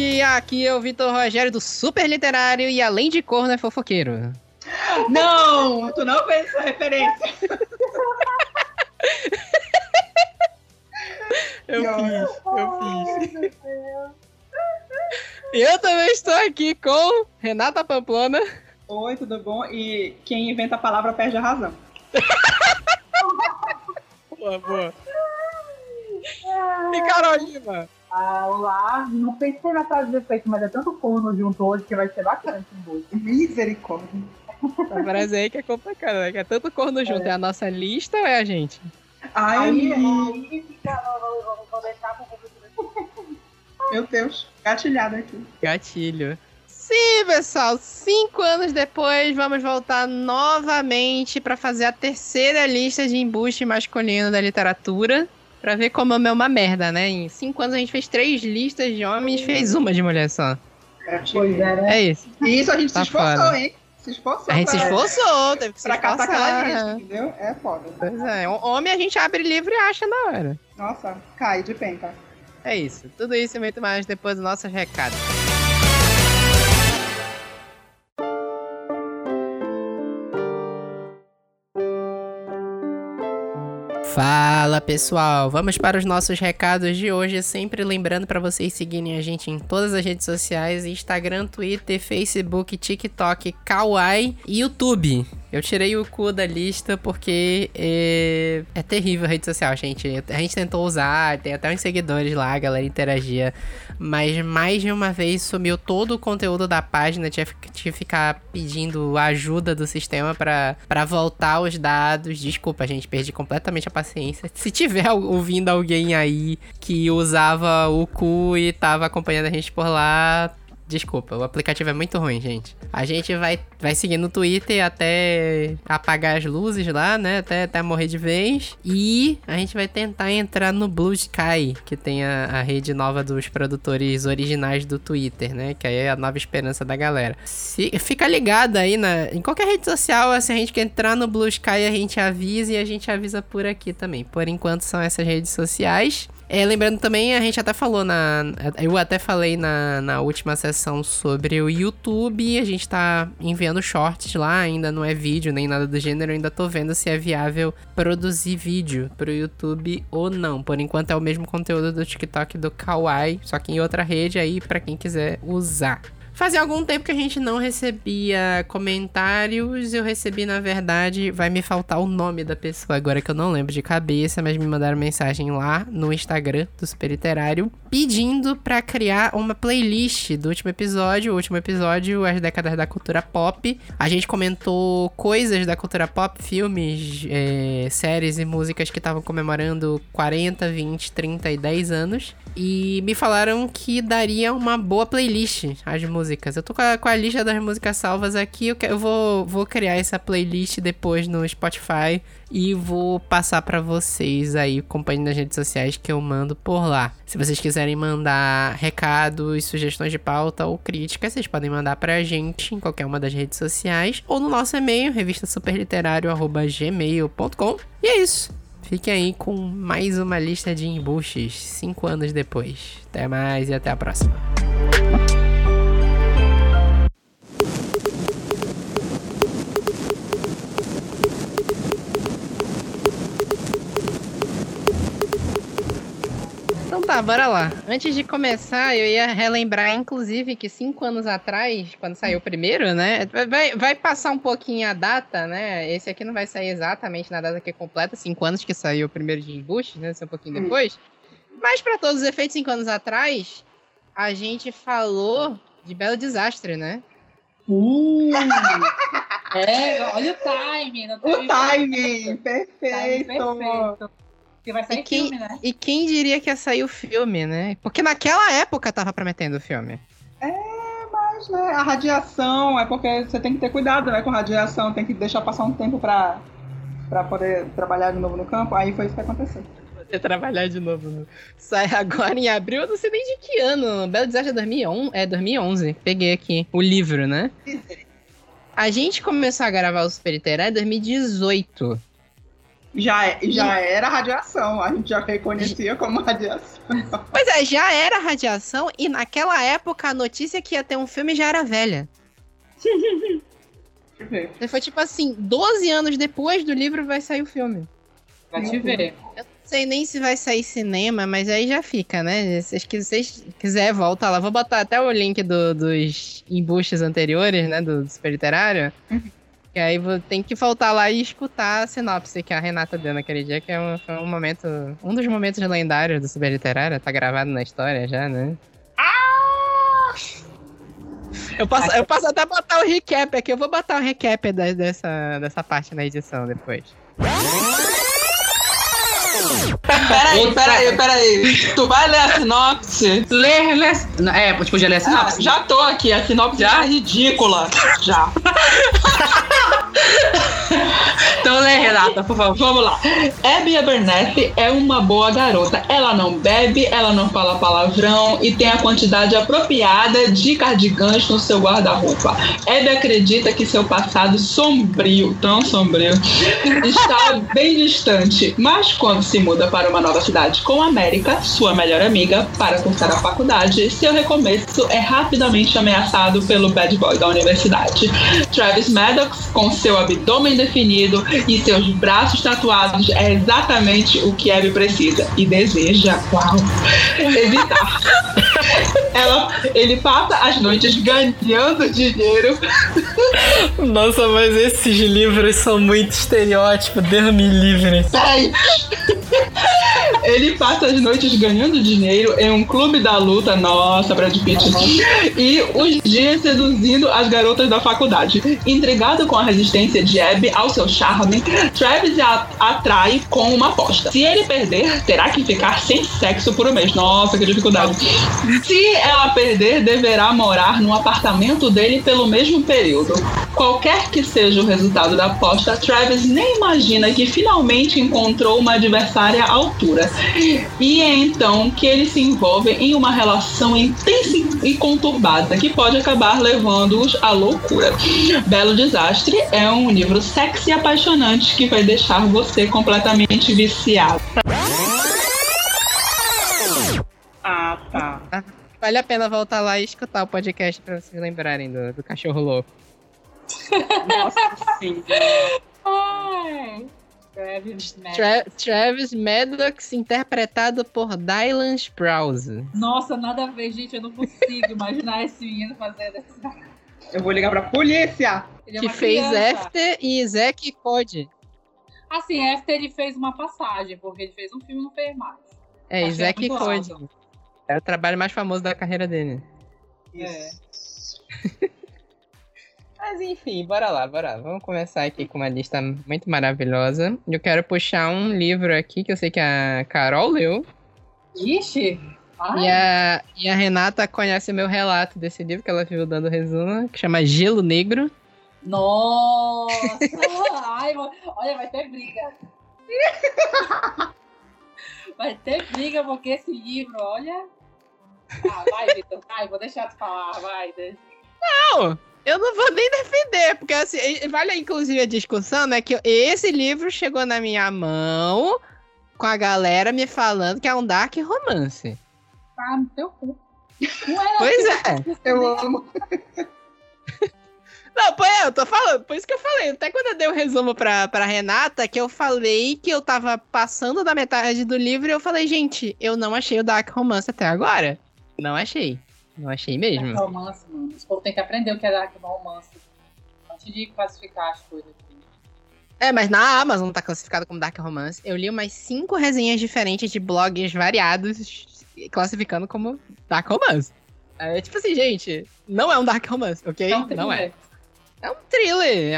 gente, aqui é o Vitor Rogério do Super Literário e além de corno é fofoqueiro. Não, tu não fez essa referência. Eu fiz. Eu também estou aqui com Renata Pamplona. Oi, tudo bom? E quem inventa a palavra perde a razão. Boa, boa. E Carolina? Ah, olá, não pensei na frase de efeito, mas é tanto corno junto hoje que vai ser bacana. Misericórdia. Parece aí que é complicado, né? Que é tanto corno junto. É a nossa lista ou é a gente? Aí fica, vou deixar pro público. Meu Deus, gatilhado aqui. Gatilho. Sim, pessoal, 5 anos depois vamos voltar novamente para fazer a terceira lista de embuste masculino da literatura. Pra ver como é uma merda, né? Em 5 anos a gente fez 3 listas de homens, fez uma de mulher só. Pois é, né? É isso. E isso a gente tá se esforçou, foda. Hein? Se esforçou. A gente se esforçou, teve que se esforçar. Pra catar aquela lista, entendeu? É foda. Pois é, homem a gente abre livro e acha na hora. Nossa, cai de penca. É isso. Tudo isso e muito mais depois dos nossos recados. Fala pessoal, vamos para os nossos recados de hoje, sempre lembrando para vocês seguirem a gente em todas as redes sociais, Instagram, Twitter, Facebook, TikTok, Kawaii e YouTube. Eu tirei o cu da lista porque é terrível a rede social, gente. A gente tentou usar, tem até uns seguidores lá, a galera interagia, mas mais de uma vez sumiu todo o conteúdo da página, tinha que ficar pedindo ajuda do sistema pra voltar os dados. Desculpa, gente, perdi completamente a paciência. Se tiver ouvindo alguém aí que usava o cu e tava acompanhando a gente por lá... Desculpa, o aplicativo é muito ruim, gente. A gente vai seguir no Twitter até apagar as luzes lá, né? Até morrer de vez. E a gente vai tentar entrar no Blue Sky, que tem a rede nova dos produtores originais do Twitter, né? Que aí é a nova esperança da galera. Fica ligado aí em qualquer rede social, se a gente quer entrar no Blue Sky, a gente avisa e a gente avisa por aqui também. Por enquanto são essas redes sociais. Lembrando também, a gente até falou eu até falei na última sessão sobre o YouTube, a gente tá enviando shorts lá, ainda não é vídeo nem nada do gênero, ainda tô vendo se é viável produzir vídeo pro YouTube ou não. Por enquanto é o mesmo conteúdo do TikTok do Kawaii, só que em outra rede aí pra quem quiser usar. Fazia algum tempo que a gente não recebia comentários, eu recebi, na verdade, vai me faltar o nome da pessoa agora que eu não lembro de cabeça, mas me mandaram mensagem lá no Instagram do Super Literário, pedindo pra criar uma playlist do último episódio, as décadas da cultura pop. A gente comentou coisas da cultura pop, filmes, séries e músicas que estavam comemorando 40, 20, 30 e 10 anos, e me falaram que daria uma boa playlist, as músicas. Eu tô com a lista das músicas salvas aqui, eu vou criar essa playlist depois no Spotify e vou passar pra vocês aí, acompanhando nas redes sociais que eu mando por lá. Se vocês quiserem mandar recados, sugestões de pauta ou críticas, vocês podem mandar pra gente em qualquer uma das redes sociais ou no nosso e-mail, revistasuperliterario@gmail.com. E é isso, fiquem aí com mais uma lista de embuches 5 anos depois. Até mais e até a próxima. Tá, bora lá. Antes de começar, eu ia relembrar, inclusive, que 5 anos atrás, quando saiu o primeiro, né? Vai passar um pouquinho a data, né? Esse aqui não vai sair exatamente na data que é completa, 5 anos que saiu o primeiro de embuste, né? Isso é um pouquinho depois. Mas, pra todos os efeitos, 5 anos atrás, a gente falou de Belo Desastre, né? Olha o timing. O timing, perfeito. Que vai sair filme, né? E quem diria que ia sair o filme, né? Porque naquela época tava prometendo o filme. Mas, né, a radiação, é porque você tem que ter cuidado, né, com radiação, tem que deixar passar um tempo pra poder trabalhar de novo no campo, aí foi isso que aconteceu. Você trabalhar de novo no... Sai agora em abril, eu não sei nem de que ano, Belo Desastre é 2011, peguei aqui o livro, né? A gente começou a gravar o Super Literário em 2018. Já era radiação, a gente já reconhecia como radiação. Pois é, já era radiação e naquela época a notícia que ia ter um filme já era velha. E foi tipo assim, 12 anos depois do livro vai sair o filme. Vai te ver. Eu não sei nem se vai sair cinema, mas aí já fica, né? Se vocês quiserem, volta lá. Vou botar até o link dos embustes anteriores, né, do Super Literário. E aí tem que voltar lá e escutar a sinopse que a Renata deu naquele dia, que foi um dos momentos lendários do Super Literário. Tá gravado na história já, né? Ah! Eu posso até botar o recap aqui. Eu vou botar o recap dessa parte na edição depois. Peraí. Tu vai ler a sinopse? Tipo, já lê a sinopse. Ah, já tô aqui, a sinopse já é ridícula. Já. Então lê, Renata, por favor. Vamos lá. Abby Abernathy é uma boa garota. Ela não bebe, ela não fala palavrão e tem a quantidade apropriada de cardigans no seu guarda-roupa. Abby acredita que seu passado sombrio, tão sombrio, está bem distante. Mas quando se muda para uma nova cidade com a América, sua melhor amiga, para cursar a faculdade, seu recomeço é rapidamente ameaçado pelo bad boy da universidade. Travis Maddox, com seu abdômen definido e seus braços tatuados, é exatamente o que Abby precisa e deseja, evitar. Ele passa as noites ganhando dinheiro. Nossa, mas esses livros são muito estereótipos, Deus me livre. Peraí. Ele passa as noites ganhando dinheiro em um clube da luta, nossa, Brad Pitt, e os dias seduzindo as garotas da faculdade. Intrigado com a resistência de Abby ao seu charme, Travis a atrai com uma aposta. Se ele perder, terá que ficar sem sexo por um mês. Nossa, que dificuldade. Se ela perder, deverá morar no apartamento dele pelo mesmo período. Qualquer que seja o resultado da aposta, Travis nem imagina que finalmente encontrou uma adversária à altura. E é então que eles se envolvem em uma relação intensa e conturbada que pode acabar levando-os à loucura. Belo Desastre é um livro sexy e apaixonante que vai deixar você completamente viciado. Ah, tá. Vale a pena voltar lá e escutar o podcast pra vocês lembrarem do cachorro louco. Nossa, sim. Ai. Travis Maddox, interpretado por Dylan Sprouse. Nossa, nada a ver, gente. Eu não consigo imaginar esse menino fazendo essa. Eu vou ligar pra polícia! Que fez After e Zack Code. Assim, After ele fez uma passagem, porque ele fez um filme e não fez mais. É, Zack Code. É o trabalho mais famoso da carreira dele. É. Mas enfim, bora lá. Vamos começar aqui com uma lista muito maravilhosa. Eu quero puxar um livro aqui que eu sei que a Carol leu. Ixi! Ai. E a Renata conhece meu relato desse livro que ela viu dando resumo, que chama Gelo Negro. Nossa! Ai, olha, vai ter briga. Vai ter briga porque esse livro, olha... Ah, vai, Vitor. Ai, vou deixar tu falar, vai. Não! Eu não vou nem defender, porque assim, vale inclusive a discussão, né, que esse livro chegou na minha mão com a galera me falando que é um dark romance. Ah, no teu cu. Pois é. Eu amo. Não, pô, eu tô falando, por isso que eu falei, até quando eu dei o resumo pra Renata, que eu falei que eu tava passando da metade do livro e eu falei, gente, eu não achei o dark romance até agora. Não achei mesmo. Dark romance, mano. Os povos têm que aprender o que é dark romance. Antes de classificar as coisas. É, mas na Amazon tá classificado como dark romance. Eu li umas 5 resenhas diferentes de blogs variados classificando como dark romance. É tipo assim, gente, não é um dark romance, ok? Não é. É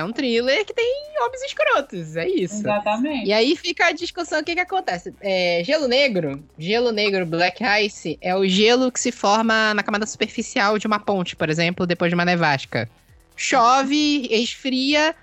um thriller que tem homens escrotos, é isso. Exatamente. E aí fica a discussão, o que acontece? Gelo Negro, Black Ice, é o gelo que se forma na camada superficial de uma ponte, por exemplo, depois de uma nevasca. Chove, esfria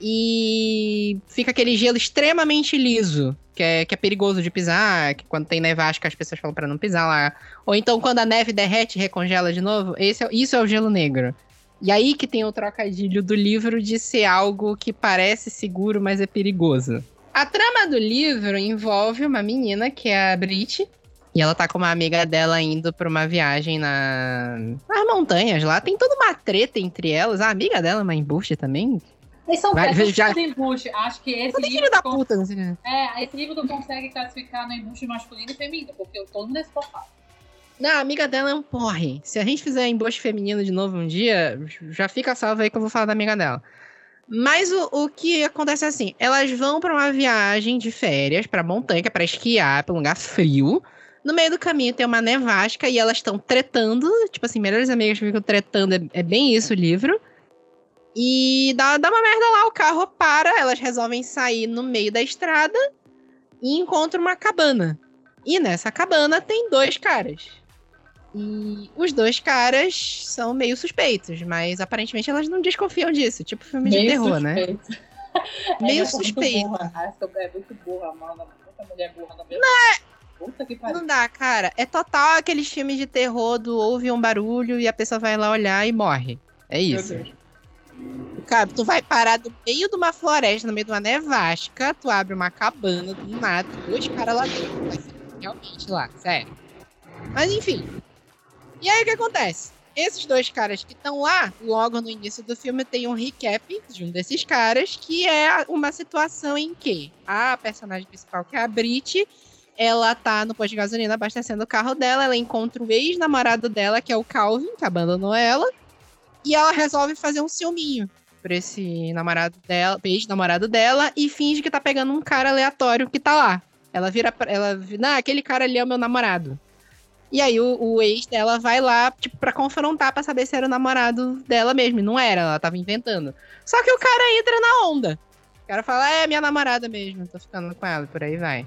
e fica aquele gelo extremamente liso, que é perigoso de pisar, que quando tem nevasca as pessoas falam pra não pisar lá. Ou então quando a neve derrete e recongela de novo, isso é o Gelo Negro. E aí que tem o trocadilho do livro de ser algo que parece seguro, mas é perigoso. A trama do livro envolve uma menina que é a Brit. E ela tá com uma amiga dela indo pra uma viagem nas montanhas lá. Tem toda uma treta entre elas. A amiga dela é uma embuste também. Eles são péssimos já... embuste. Acho que esse livro... da puta, não sei o que. É, esse livro tu consegue classificar no embuste masculino e feminino. Porque eu tô nesse portal. Não, a amiga dela é um porre. Se a gente fizer embuste feminino de novo um dia, já fica salvo aí que eu vou falar da amiga dela. Mas o que acontece é assim, elas vão pra uma viagem de férias, pra montanha, que é pra esquiar, pra um lugar frio. No meio do caminho tem uma nevasca e elas estão tretando, tipo assim, melhores amigas ficam tretando, é bem isso o livro. E dá uma merda lá, o carro para, elas resolvem sair no meio da estrada e encontram uma cabana. E nessa cabana tem dois caras. E os dois caras são meio suspeitos, mas aparentemente elas não desconfiam disso. Tipo filme meio de terror, suspeito, né? Meio suspeito. É muito burra, mano. Muita mulher burra na verdade. Puta que pariu. Não dá, cara. É total aqueles filmes de terror do ouve um barulho e a pessoa vai lá olhar e morre. É isso. Cara, tu vai parar no meio de uma floresta, no meio de uma nevasca, tu abre uma cabana do nada, dois caras lá dentro. Vai ser realmente lá, sério. Mas enfim... E aí, o que acontece? Esses dois caras que estão lá, logo no início do filme, tem um recap de um desses caras, que é uma situação em que a personagem principal, que é a Brit, ela tá no posto de gasolina abastecendo o carro dela, ela encontra o ex-namorado dela, que é o Calvin, que abandonou ela, e ela resolve fazer um ciúminho por esse namorado dela, ex-namorado dela, e finge que tá pegando um cara aleatório que tá lá. Ela vira, aquele cara ali é o meu namorado. E aí o ex dela vai lá, tipo, pra confrontar, pra saber se era o namorado dela mesmo. E não era, ela tava inventando. Só que o cara entra na onda. O cara fala, é minha namorada mesmo, tô ficando com ela, por aí vai.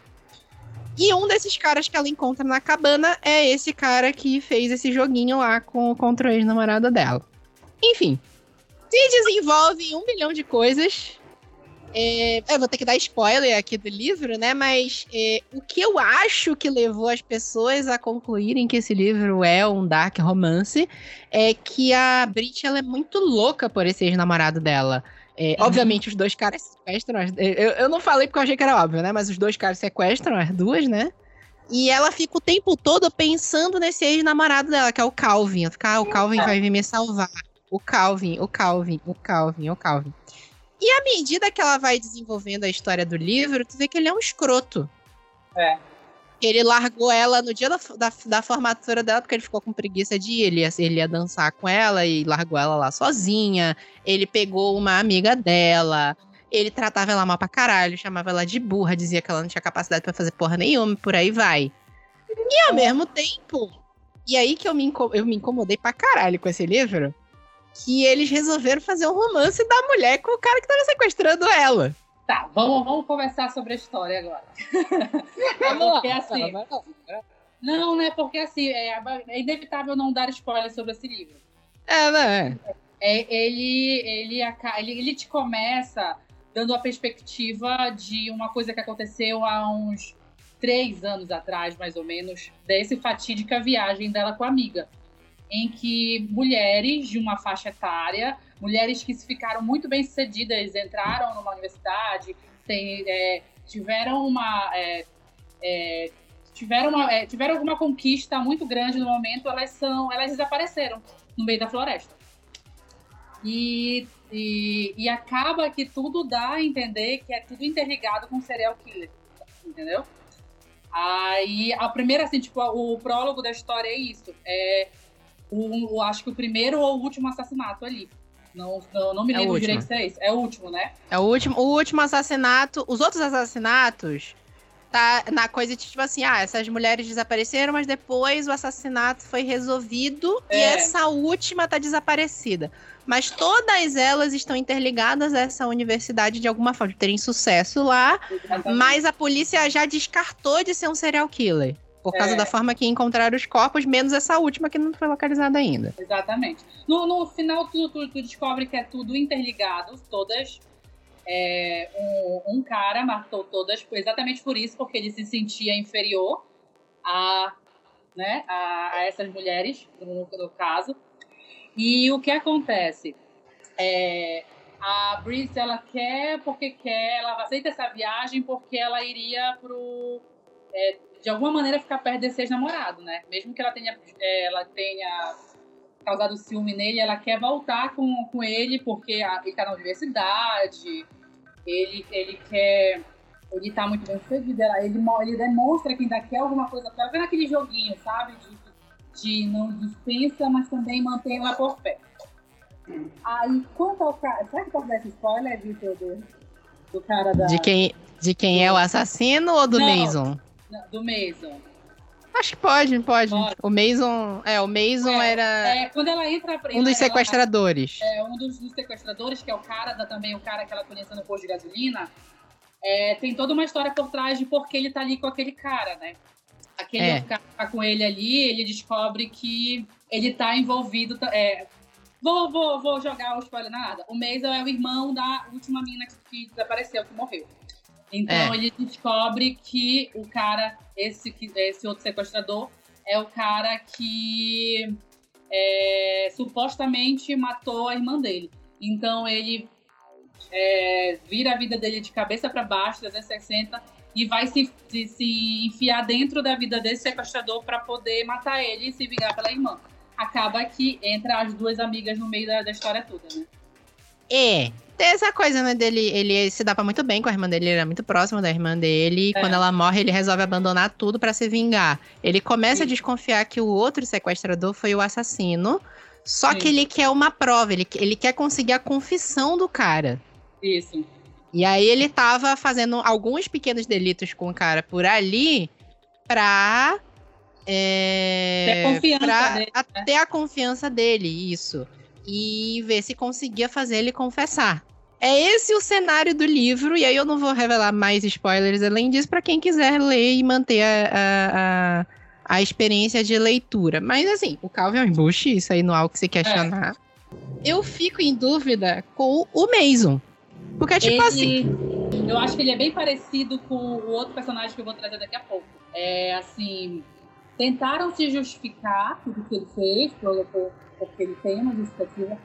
E um desses caras que ela encontra na cabana é esse cara que fez esse joguinho lá contra o ex-namorado dela. Enfim, se desenvolve 1 milhão de coisas. Eu vou ter que dar spoiler aqui do livro, né? Mas o que eu acho que levou as pessoas a concluírem que esse livro é um dark romance é que a Brit, ela é muito louca por esse ex-namorado dela. Obviamente, os dois caras sequestram... Eu não falei porque eu achei que era óbvio, né? Mas os dois caras sequestram as duas, né? E ela fica o tempo todo pensando nesse ex-namorado dela, que é o Calvin. Ela fica, o Calvin vai vir me salvar. O Calvin. E à medida que ela vai desenvolvendo a história do livro, tu vê que ele é um escroto. É. Ele largou ela no dia da formatura dela, porque ele ficou com preguiça de ir. Ele ia dançar com ela e largou ela lá sozinha. Ele pegou uma amiga dela. Ele tratava ela mal pra caralho, chamava ela de burra, dizia que ela não tinha capacidade pra fazer porra nenhuma, por aí vai. E ao mesmo tempo... E aí que eu me incomodei pra caralho com esse livro... que eles resolveram fazer um romance da mulher com o cara que tava sequestrando ela. Tá, vamos conversar sobre a história agora. Não, né? Porque assim, é inevitável não dar spoiler sobre esse livro. Né? Ele te começa dando a perspectiva de uma coisa que aconteceu há uns 3 anos atrás, mais ou menos, dessa fatídica viagem dela com a amiga. Em que mulheres de uma faixa etária, mulheres que ficaram muito bem sucedidas, entraram numa universidade, tiveram alguma conquista muito grande no momento, elas desapareceram no meio da floresta. E acaba que tudo dá a entender que é tudo interligado com serial killer, entendeu? Aí, a primeira, assim, tipo, o prólogo da história é isso, acho que o primeiro ou o último assassinato ali. Não me lembro direito se é isso. É o último, né? É o último assassinato. Os outros assassinatos tá na coisa de tipo assim, essas mulheres desapareceram, mas depois o assassinato foi resolvido e essa última tá desaparecida. Mas todas elas estão interligadas a essa universidade de alguma forma, de terem sucesso lá. Exatamente. Mas a polícia já descartou de ser um serial killer. Por causa da forma que encontraram os corpos, menos essa última que não foi localizada ainda. Exatamente. No final, tu descobre que é tudo interligado, todas. Um cara matou todas, exatamente por isso, porque ele se sentia inferior a essas mulheres, no caso. E o que acontece? A Brit, ela quer porque quer, ela aceita essa viagem porque ela iria pro... de alguma maneira ficar perto desse ex-namorado, né? Mesmo que ela tenha causado ciúme nele, ela quer voltar com ele porque ele tá na universidade, ele quer... Ele tá muito bem sucedido, ele demonstra que ainda quer alguma coisa pra ela. Vendo aquele joguinho, sabe? De não dispensa, mas também mantém ela por pé. Aí, quanto ao cara... Será que pode dar esse spoiler, Vitor, do cara da... De quem é o assassino ou do Mason? Do Mason. Acho que pode. O Mason... o Mason era... quando ela entra... Um dos sequestradores. Um dos sequestradores, que é o cara também o cara que ela conheceu no posto de gasolina. Tem toda uma história por trás de por que ele tá ali com aquele cara, né? Aquele cara que tá com ele ali, ele descobre que ele tá envolvido... Vou jogar o spoiler na nada. O Mason é o irmão da última mina que desapareceu, que morreu. Então ele descobre que o cara, esse outro sequestrador, é o cara que supostamente matou a irmã dele. Então ele vira a vida dele de cabeça para baixo, 360, e vai se enfiar dentro da vida desse sequestrador para poder matar ele e se vingar pela irmã. Acaba que entra as duas amigas no meio da história toda, né? Tem essa coisa, né, dele, ele se dava muito bem com a irmã dele, ele era muito próximo da irmã dele, e quando ela morre, ele resolve abandonar tudo pra se vingar. Ele começa a desconfiar que o outro sequestrador foi o assassino, só que ele quer uma prova, ele quer conseguir a confissão do cara. Isso. E aí ele tava fazendo alguns pequenos delitos com o cara por ali, pra... Ter a confiança dele, isso. E ver se conseguia fazer ele confessar. É esse o cenário do livro, e aí eu não vou revelar mais spoilers além disso pra quem quiser ler e manter a experiência de leitura. Mas assim, o Calvin é um embuste, isso aí não há o que se questionar. Eu fico em dúvida com o Mason. Porque, tipo assim... Eu acho que ele é bem parecido com o outro personagem que eu vou trazer daqui a pouco. Tentaram se justificar tudo que ele fez, porque ele tem uma justificativa,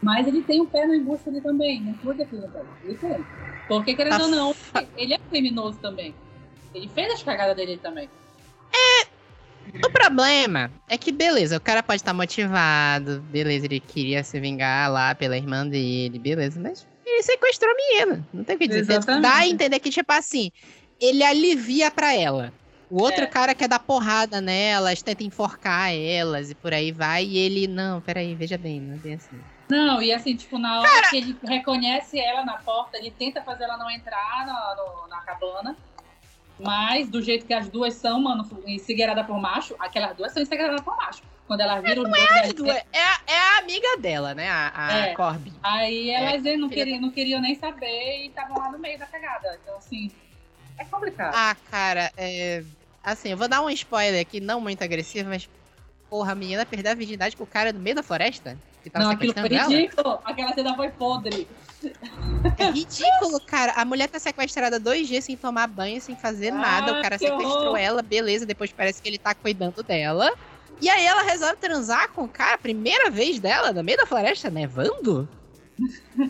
mas ele tem um pé no embuste ali também, né? Ele tem. Porque, querendo ou não, ele é criminoso também. Ele fez as cagadas dele também. O problema é que, beleza, o cara pode estar motivado, beleza, ele queria se vingar lá pela irmã dele, beleza, mas ele sequestrou a menina, não tem o que dizer. Dá a entender que, tipo assim, ele alivia pra ela. O outro cara quer dar porrada nelas, tenta enforcar elas e por aí vai. E ele, não, peraí, veja bem, não é bem assim. Não, e assim, tipo, na hora que ele reconhece ela na porta, ele tenta fazer ela não entrar na cabana. Mas, do jeito que as duas são, mano, encegueirada por macho, aquelas duas são encegueirada por macho. Quando elas viram... Não é as duas, é a amiga dela, né, a Corby. Aí elas não queriam nem saber e estavam lá no meio da cagada. Então, assim, é complicado. Ah, cara, Assim, eu vou dar um spoiler aqui, não muito agressivo, mas... Porra, a menina perdeu a virgindade pro cara no meio da floresta? Que tava sequestrando ela? Não, aquilo foi ridículo. Aquela cena foi podre. É ridículo, cara. A mulher tá sequestrada 2 dias sem tomar banho, sem fazer nada. O cara sequestrou ela, beleza. Depois parece que ele tá cuidando dela. E aí ela resolve transar com o cara, a primeira vez dela, no meio da floresta, nevando?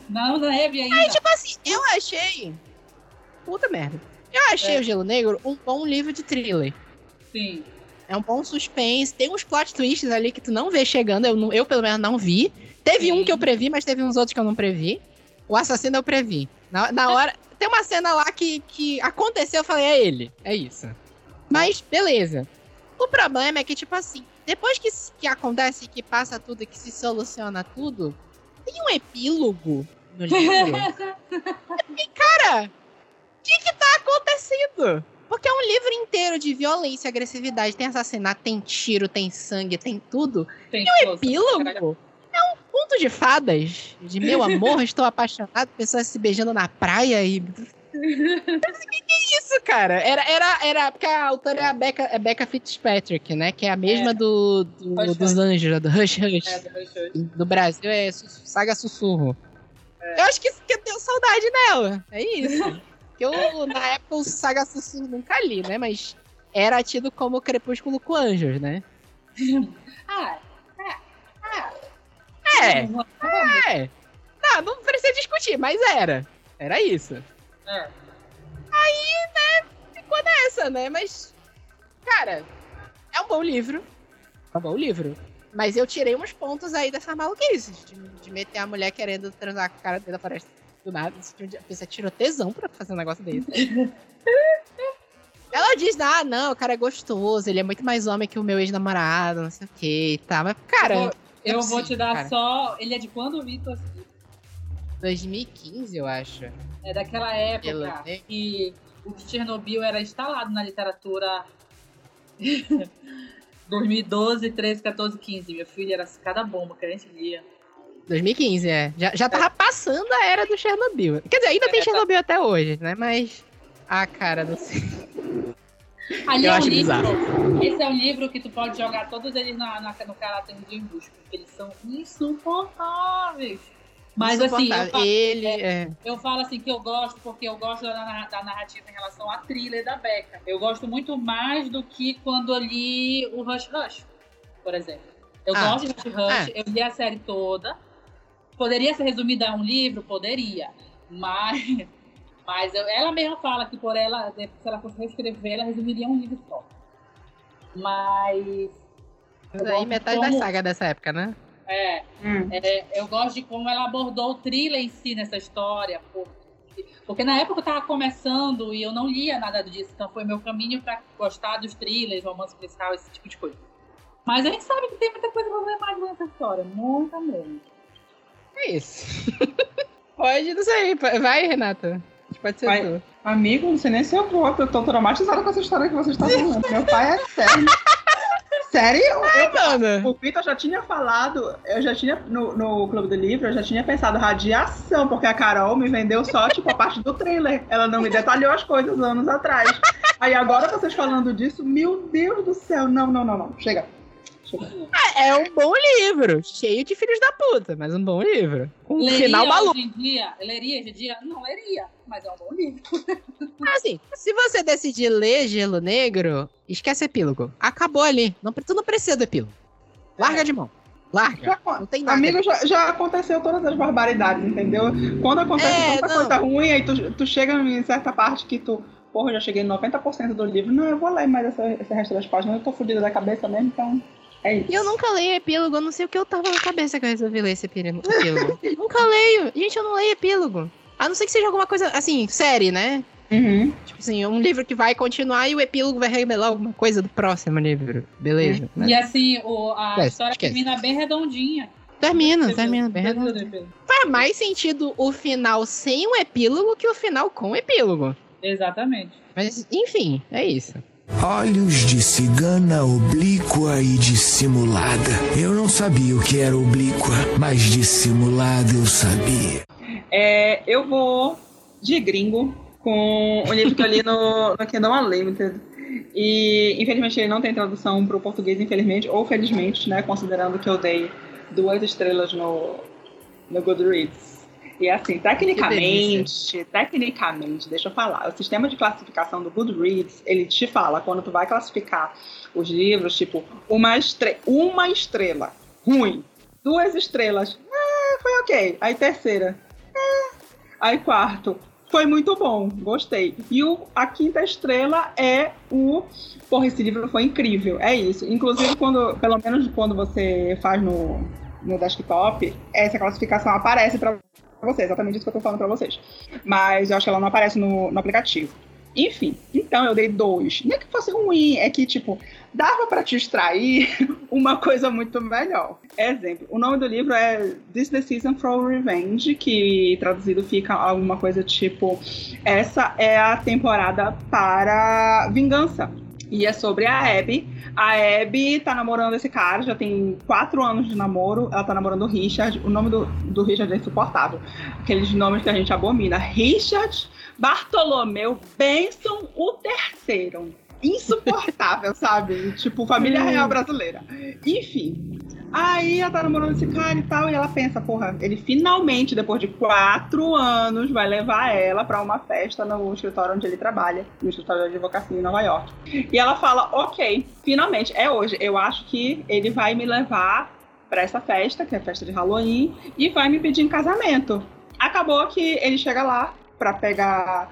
Não neve ainda. Aí, tipo assim, eu achei... Puta merda. Eu achei o Gelo Negro um bom livro de thriller. Sim. É um bom suspense. Tem uns plot twists ali que tu não vê chegando. Eu pelo menos, não vi. Teve um que eu previ, mas teve uns outros que eu não previ. O assassino eu previ. Na hora... Tem uma cena lá que aconteceu, eu falei, é ele. É isso. Mas, beleza. O problema é que, tipo assim, depois que acontece, que passa tudo, que se soluciona tudo, tem um epílogo no livro. E, cara... O que tá acontecendo? Porque é um livro inteiro de violência, agressividade, tem assassinato, tem tiro, tem sangue, tem tudo. E o epílogo é um conto de fadas. De meu amor, estou apaixonado, pessoas se beijando na praia e... que é isso, cara? Era porque a autora é a Becca Fitzpatrick, né? Que é a mesma dos Anjos, do Hush. No Brasil é Saga Sussurro. Eu acho que eu tenho saudade dela. É isso. Eu, na época, o Saga Sussurro nunca li, né? Mas era tido como Crepúsculo com Anjos, né? Não, Ah, não precisa discutir, mas era. Era isso. É. Aí, né, ficou nessa, né? Mas, cara, é um bom livro. É um bom livro. Mas eu tirei uns pontos aí dessa maluquice de meter a mulher querendo transar com a cara dentro da floresta do nada. A pessoa tirou tesão pra fazer um negócio desse. Ela diz, ah, não, o cara é gostoso, ele é muito mais homem que o meu ex-namorado, não sei o que e tal. Mas, cara... Eu vou te dar, cara. Só... Ele é de quando, Vitor? 2015, eu acho. É daquela época que o que Chernobyl era instalado na literatura... 2012, 13, 14, 15. Meu filho era cada bomba que a gente lia. 2015, é. Já tava passando a era do Chernobyl. Quer dizer, ainda tem Chernobyl até hoje, né? Mas... Ah, cara, não sei. Ali eu é um livro. Bizarro. Esse é um livro que tu pode jogar todos eles no caráter de embuste, porque eles são insuportáveis. Mas assim, eu falo assim que eu gosto, porque eu gosto da narrativa em relação à thriller da Becca. Eu gosto muito mais do que quando eu li o Hush, por exemplo. Eu gosto de Hush, eu li a série toda. Poderia ser resumida a um livro? Poderia. Mas ela mesma fala que por ela, se ela fosse reescrever, ela resumiria um livro só. Mas aí metade da saga dessa época, né? Eu gosto de como ela abordou o thriller em si nessa história. Porque na época eu tava começando e eu não lia nada disso. Então foi meu caminho pra gostar dos thrillers, romance policial, esse tipo de coisa. Mas a gente sabe que tem muita coisa pra ver mais nessa história. Muita mesmo. É isso. Pode, não sei. Vai, Renata. Pode ser tu. Amigo, não sei nem se eu vou. Eu tô traumatizada com essa história que vocês estão falando. Meu pai é sério. Sério? O Vitor já tinha falado, eu já tinha, no Clube do Livro, eu já tinha pensado radiação, porque a Carol me vendeu só, tipo, a parte do trailer. Ela não me detalhou as coisas anos atrás. Aí agora vocês falando disso, meu Deus do céu. Não. Chega. É um bom livro, cheio de filhos da puta, mas um bom livro. Um final maluco. Leria hoje em dia? Não leria, mas é um bom livro. Assim, se você decidir ler Gelo Negro, esquece epílogo. Acabou ali. Tu não precisa do epílogo. Larga de mão. Larga. Não tem nada. Amigo, já aconteceu todas as barbaridades, entendeu? Quando acontece tanta coisa ruim, aí tu chega em certa parte que tu... Porra, já cheguei em 90% do livro. Não, eu vou ler mais esse resto das páginas. Eu tô fodida da cabeça mesmo, então... É isso. Eu nunca leio epílogo, eu não sei o que eu tava na cabeça que eu resolvi ler esse epílogo. Nunca leio. Gente, eu não leio epílogo. A não ser que seja alguma coisa, assim, série, né? Uhum. Tipo assim, um livro que vai continuar e o epílogo vai revelar alguma coisa do próximo livro. Beleza. Né? E assim, a história termina bem redondinha. Termina bem redondinha. Faz mais sentido o final sem o epílogo que o final com o epílogo. Exatamente. Mas, enfim, é isso. Olhos de cigana oblíqua e dissimulada. Eu não sabia o que era oblíqua, mas dissimulada eu sabia. Eu vou de gringo com o livro que eu li no Kindle Unlimited. E, infelizmente, ele não tem tradução para o português, infelizmente, ou felizmente, né, considerando que eu dei 2 estrelas no Goodreads. E assim, tecnicamente, deixa eu falar, o sistema de classificação do Goodreads, ele te fala, quando tu vai classificar os livros, tipo, uma estrela, ruim, 2 estrelas, foi ok, aí 3ª, aí 4º, foi muito bom, gostei. E a 5ª estrela é o... Porra, esse livro foi incrível, é isso. Inclusive, pelo menos quando você faz no desktop, essa classificação aparece pra você, exatamente isso que eu tô falando pra vocês. Mas eu acho que ela não aparece no aplicativo. Enfim, então eu dei 2. Não é que fosse ruim, é que, tipo, dava pra te extrair uma coisa muito melhor. Exemplo, o nome do livro é This is the Season for Revenge, que traduzido fica alguma coisa tipo essa é a temporada para vingança. E é sobre a Abby. A Abby tá namorando esse cara, já tem 4 anos de namoro. Ela tá namorando o Richard. O nome do Richard é insuportável. Aqueles nomes que a gente abomina. Richard Bartolomeu Benson, o 3º. Insuportável, sabe? Tipo, família real brasileira. Enfim. Aí ela tá namorando esse cara e tal, e ela pensa, porra, ele finalmente, depois de 4 anos, vai levar ela pra uma festa no escritório onde ele trabalha, no escritório de advocacia em Nova York. E ela fala, ok, finalmente, é hoje, eu acho que ele vai me levar para essa festa, que é a festa de Halloween, e vai me pedir em casamento. Acabou que ele chega lá para pegar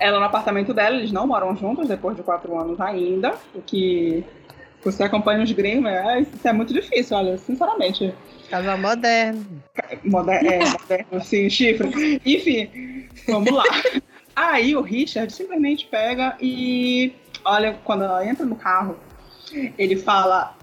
ela no apartamento dela, eles não moram juntos depois de 4 anos ainda, o que você acompanha os gringos, isso é muito difícil, olha, sinceramente. Casal moderno. Moderno, sim, chifre. Enfim, vamos lá. Aí o Richard simplesmente pega e, olha, quando ela entra no carro, ele fala,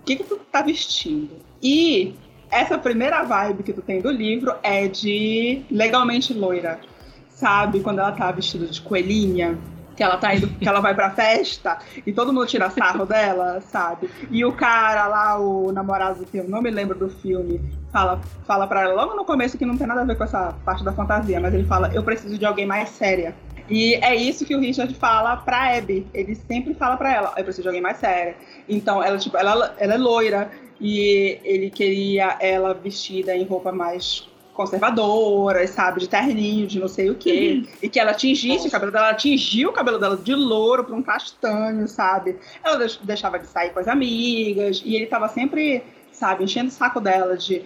o que tu tá vestindo? E essa primeira vibe que tu tem do livro é de legalmente loira, sabe? Quando ela tá vestida de coelhinha, que ela tá indo, que ela vai pra festa e todo mundo tira sarro dela, sabe? E o cara lá, o namorado do filme, não me lembro do filme, fala pra ela logo no começo que não tem nada a ver com essa parte da fantasia, mas ele fala, eu preciso de alguém mais séria. E é isso que o Richard fala pra Abby. Ele sempre fala pra ela, eu preciso de alguém mais séria. Então, ela é loira e ele queria ela vestida em roupa mais conservadoras, sabe, de terninho, de não sei o quê, e que ela tingisse o cabelo dela, ela tingiu o cabelo dela de louro para um castanho, sabe, ela deixava de sair com as amigas, e ele tava sempre, sabe, enchendo o saco dela de,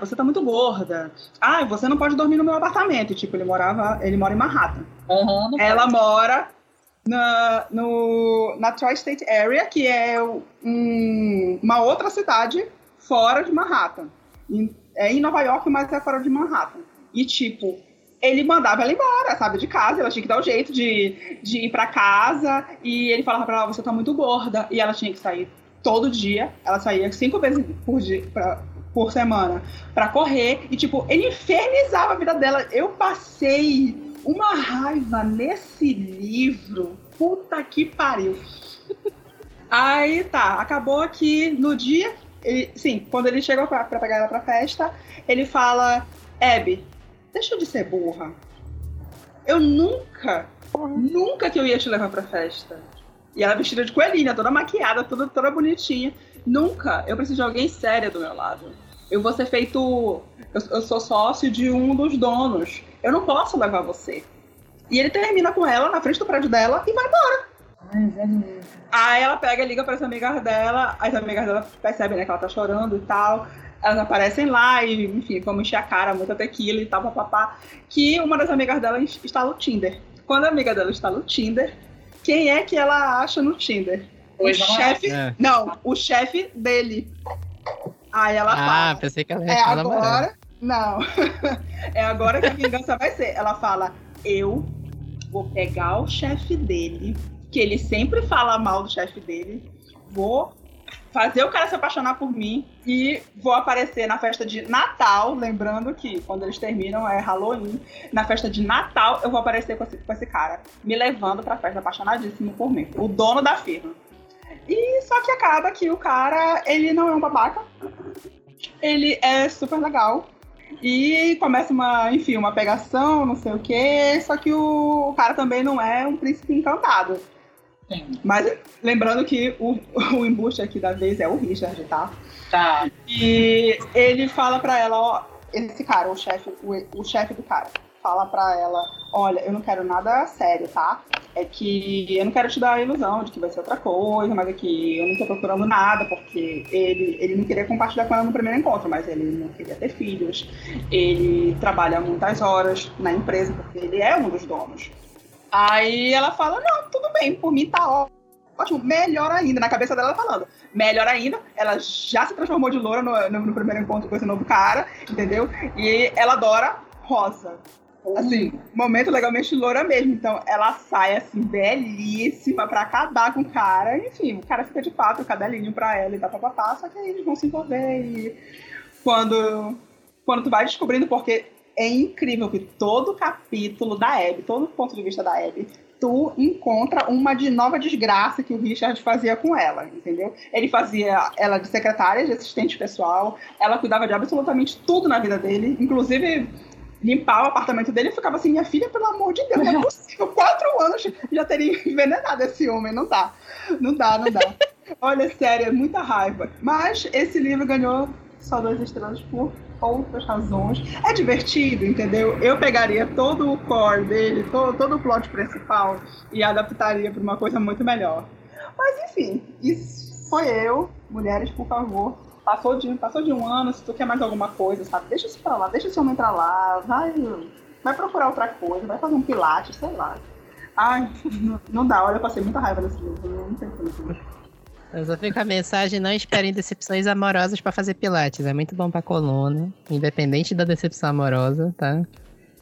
você tá muito gorda, você não pode dormir no meu apartamento, tipo, ele mora em Manhattan, ela mora na Tri-State Area, que é uma outra cidade fora de Manhattan, é em Nova York, mas é fora de Manhattan. E, tipo, ele mandava ela embora, sabe, de casa. Ela tinha que dar o jeito de ir pra casa. E ele falava pra ela, você tá muito gorda. E ela tinha que sair todo dia. Ela saía 5 vezes por dia, por semana, pra correr. E, tipo, ele infernizava a vida dela. Eu passei uma raiva nesse livro. Puta que pariu. Aí, tá, acabou que no dia... quando ele chega pra pegar ela pra festa, ele fala, Abby, deixa de ser burra. Eu nunca que eu ia te levar pra festa. E ela vestida de coelhinha, toda maquiada, toda bonitinha. Nunca. Eu preciso de alguém séria do meu lado. Eu vou ser feito... Eu sou sócio de um dos donos. Eu não posso levar você. E ele termina com ela na frente do prédio dela e vai embora. Aí ela pega e liga para as amigas dela percebem, né, que ela tá chorando e tal, elas aparecem lá e, enfim, vão encher a cara, muita tequila e tal, papapá, que uma das amigas dela está no Tinder. Quando a amiga dela está no Tinder, quem é que ela acha no Tinder? O chefe dele. Aí ela fala... Ah, pensei que ela ia falar agora. Não, é agora que a vingança vai ser. Ela fala, eu vou pegar o chefe dele... que ele sempre fala mal do chefe dele, vou fazer o cara se apaixonar por mim e vou aparecer na festa de Natal, lembrando que quando eles terminam é Halloween, na festa de Natal eu vou aparecer com esse cara, me levando pra festa, apaixonadíssimo por mim, o dono da firma. E só que acaba que o cara, ele não é um babaca, ele é super legal. E começa uma pegação, não sei o quê, só que o cara também não é um príncipe encantado. Sim. Mas lembrando que o embuste aqui da vez é o Richard, tá? Tá. E ele fala pra ela, ó, esse cara, o chefe do cara, fala pra ela, olha, eu não quero nada sério, tá? É que eu não quero te dar a ilusão de que vai ser outra coisa, mas é que eu não tô procurando nada, porque ele não queria compartilhar com ela no primeiro encontro, mas ele não queria ter filhos, ele trabalha muitas horas na empresa, porque ele é um dos donos. Aí ela fala, não, tudo bem, por mim tá ótimo, melhor ainda, na cabeça dela falando, melhor ainda, ela já se transformou de loura no primeiro encontro com esse novo cara, entendeu? E ela adora rosa. Assim, momento legalmente loura mesmo. Então, ela sai, assim, belíssima pra acabar com o cara. Enfim, o cara fica de pato, o cadelinho pra ela e dá papapá. Só que aí eles vão se envolver. E quando tu vai descobrindo, porque é incrível que todo capítulo da Abby, todo ponto de vista da Abby, tu encontra uma de nova desgraça que o Richard fazia com ela, entendeu? Ele fazia ela de secretária, de assistente pessoal. Ela cuidava de absolutamente tudo na vida dele. Inclusive... limpar o apartamento dele e ficava assim, minha filha, pelo amor de Deus, não é possível, 4 anos já teria envenenado esse homem, não dá. Olha, sério, é muita raiva. Mas esse livro ganhou só 2 estrelas por outras razões. É divertido, entendeu? Eu pegaria todo o core dele, todo o plot principal e adaptaria para uma coisa muito melhor. Mas enfim, isso foi eu. Mulheres, por favor, Passou de um ano, se tu quer mais alguma coisa, sabe? Deixa isso pra lá, deixa esse homem pra lá, vai procurar outra coisa, vai fazer um pilates, sei lá. Ai, não dá, olha, eu passei muita raiva nesse livro, não sei como. Eu só fico a mensagem, não esperem decepções amorosas pra fazer pilates, é muito bom pra coluna, independente da decepção amorosa, tá?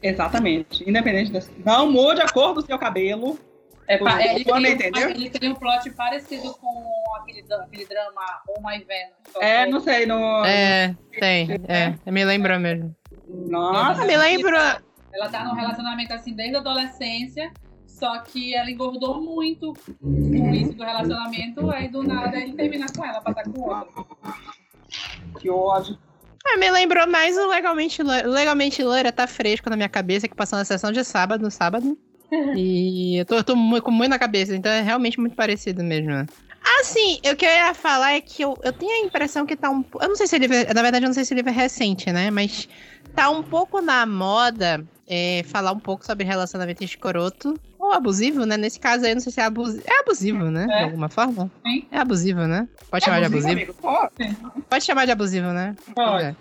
Exatamente, independente da... Não mude a cor do seu cabelo. Ele tem um plot parecido com aquele drama Oh My Venus. Não sei. No... Me lembrou mesmo. Nossa, me lembrou. Ela tá num relacionamento assim desde a adolescência, só que ela engordou muito com isso do relacionamento, aí do nada ele termina com ela pra estar com outro. Que ódio. Me lembrou mais o Legalmente Loira. Legalmente Loira tá fresco na minha cabeça, que passou na sessão de sábado, no sábado. E eu tô com muito na cabeça, então é realmente muito parecido mesmo. Assim, o que eu ia falar é que eu tenho a impressão que tá um... Eu não sei se o livro... Na verdade, eu não sei se o livro é recente, né? Mas tá um pouco na moda falar um pouco sobre relacionamento escroto ou abusivo, né? Nesse caso aí, eu não sei se é abusivo. É abusivo, né? De alguma forma. Sim. É abusivo, né? Pode chamar de abusivo. Pode chamar de abusivo, né? Pode.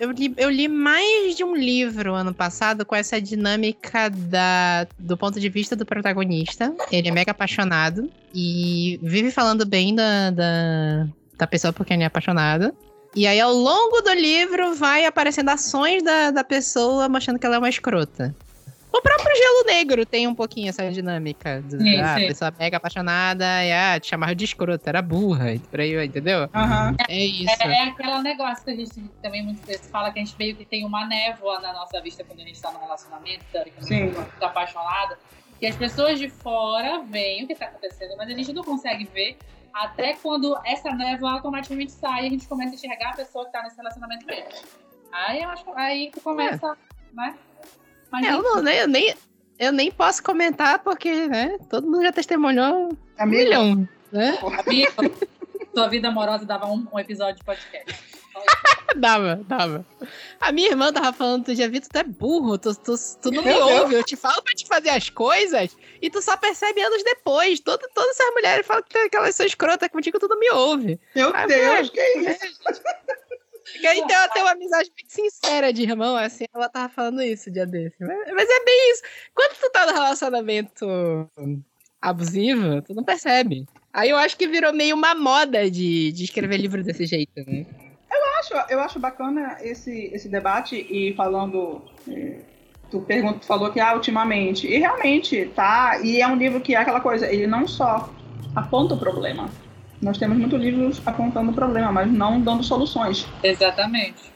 Eu li mais de um livro ano passado com essa dinâmica do ponto de vista do protagonista. Ele é mega apaixonado e vive falando bem da pessoa por quem ele é apaixonado. E aí, ao longo do livro, vai aparecendo ações da pessoa mostrando que ela é uma escrota. O próprio Gelo Negro tem um pouquinho essa dinâmica. A pessoa mega apaixonada e te chamava de escrota, era burra, por aí, entendeu? Uhum. É isso. É aquele negócio que a gente também muitas vezes fala, que a gente meio que tem uma névoa na nossa vista quando a gente tá no relacionamento, quando a gente tá apaixonada, que as pessoas de fora veem o que tá acontecendo, mas a gente não consegue ver até quando essa névoa automaticamente sai e a gente começa a enxergar a pessoa que tá nesse relacionamento mesmo. Aí eu acho que aí tu começa, né? Eu nem posso comentar porque, né, todo mundo já testemunhou milhão, né? Amigo, sua vida amorosa dava um episódio de podcast. Dava. A minha irmã tava falando outro dia, Vitor, tu é burro, tu não me ouve, eu te falo pra te fazer as coisas e tu só percebe anos depois. Todas essas mulheres falam que elas são escrotas contigo, tu não me ouve. Meu Deus, que é isso? Então ela tem uma amizade muito sincera de irmão, assim, ela tava falando isso o dia desse. Mas é bem isso. Quando tu tá no relacionamento abusivo, tu não percebe. Aí eu acho que virou meio uma moda de escrever livro desse jeito, né? Eu acho bacana esse debate e falando... Tu falou que ultimamente. E realmente, tá? E é um livro que é aquela coisa, ele não só aponta o problema. Nós temos muitos livros apontando o problema, mas não dando soluções. Exatamente.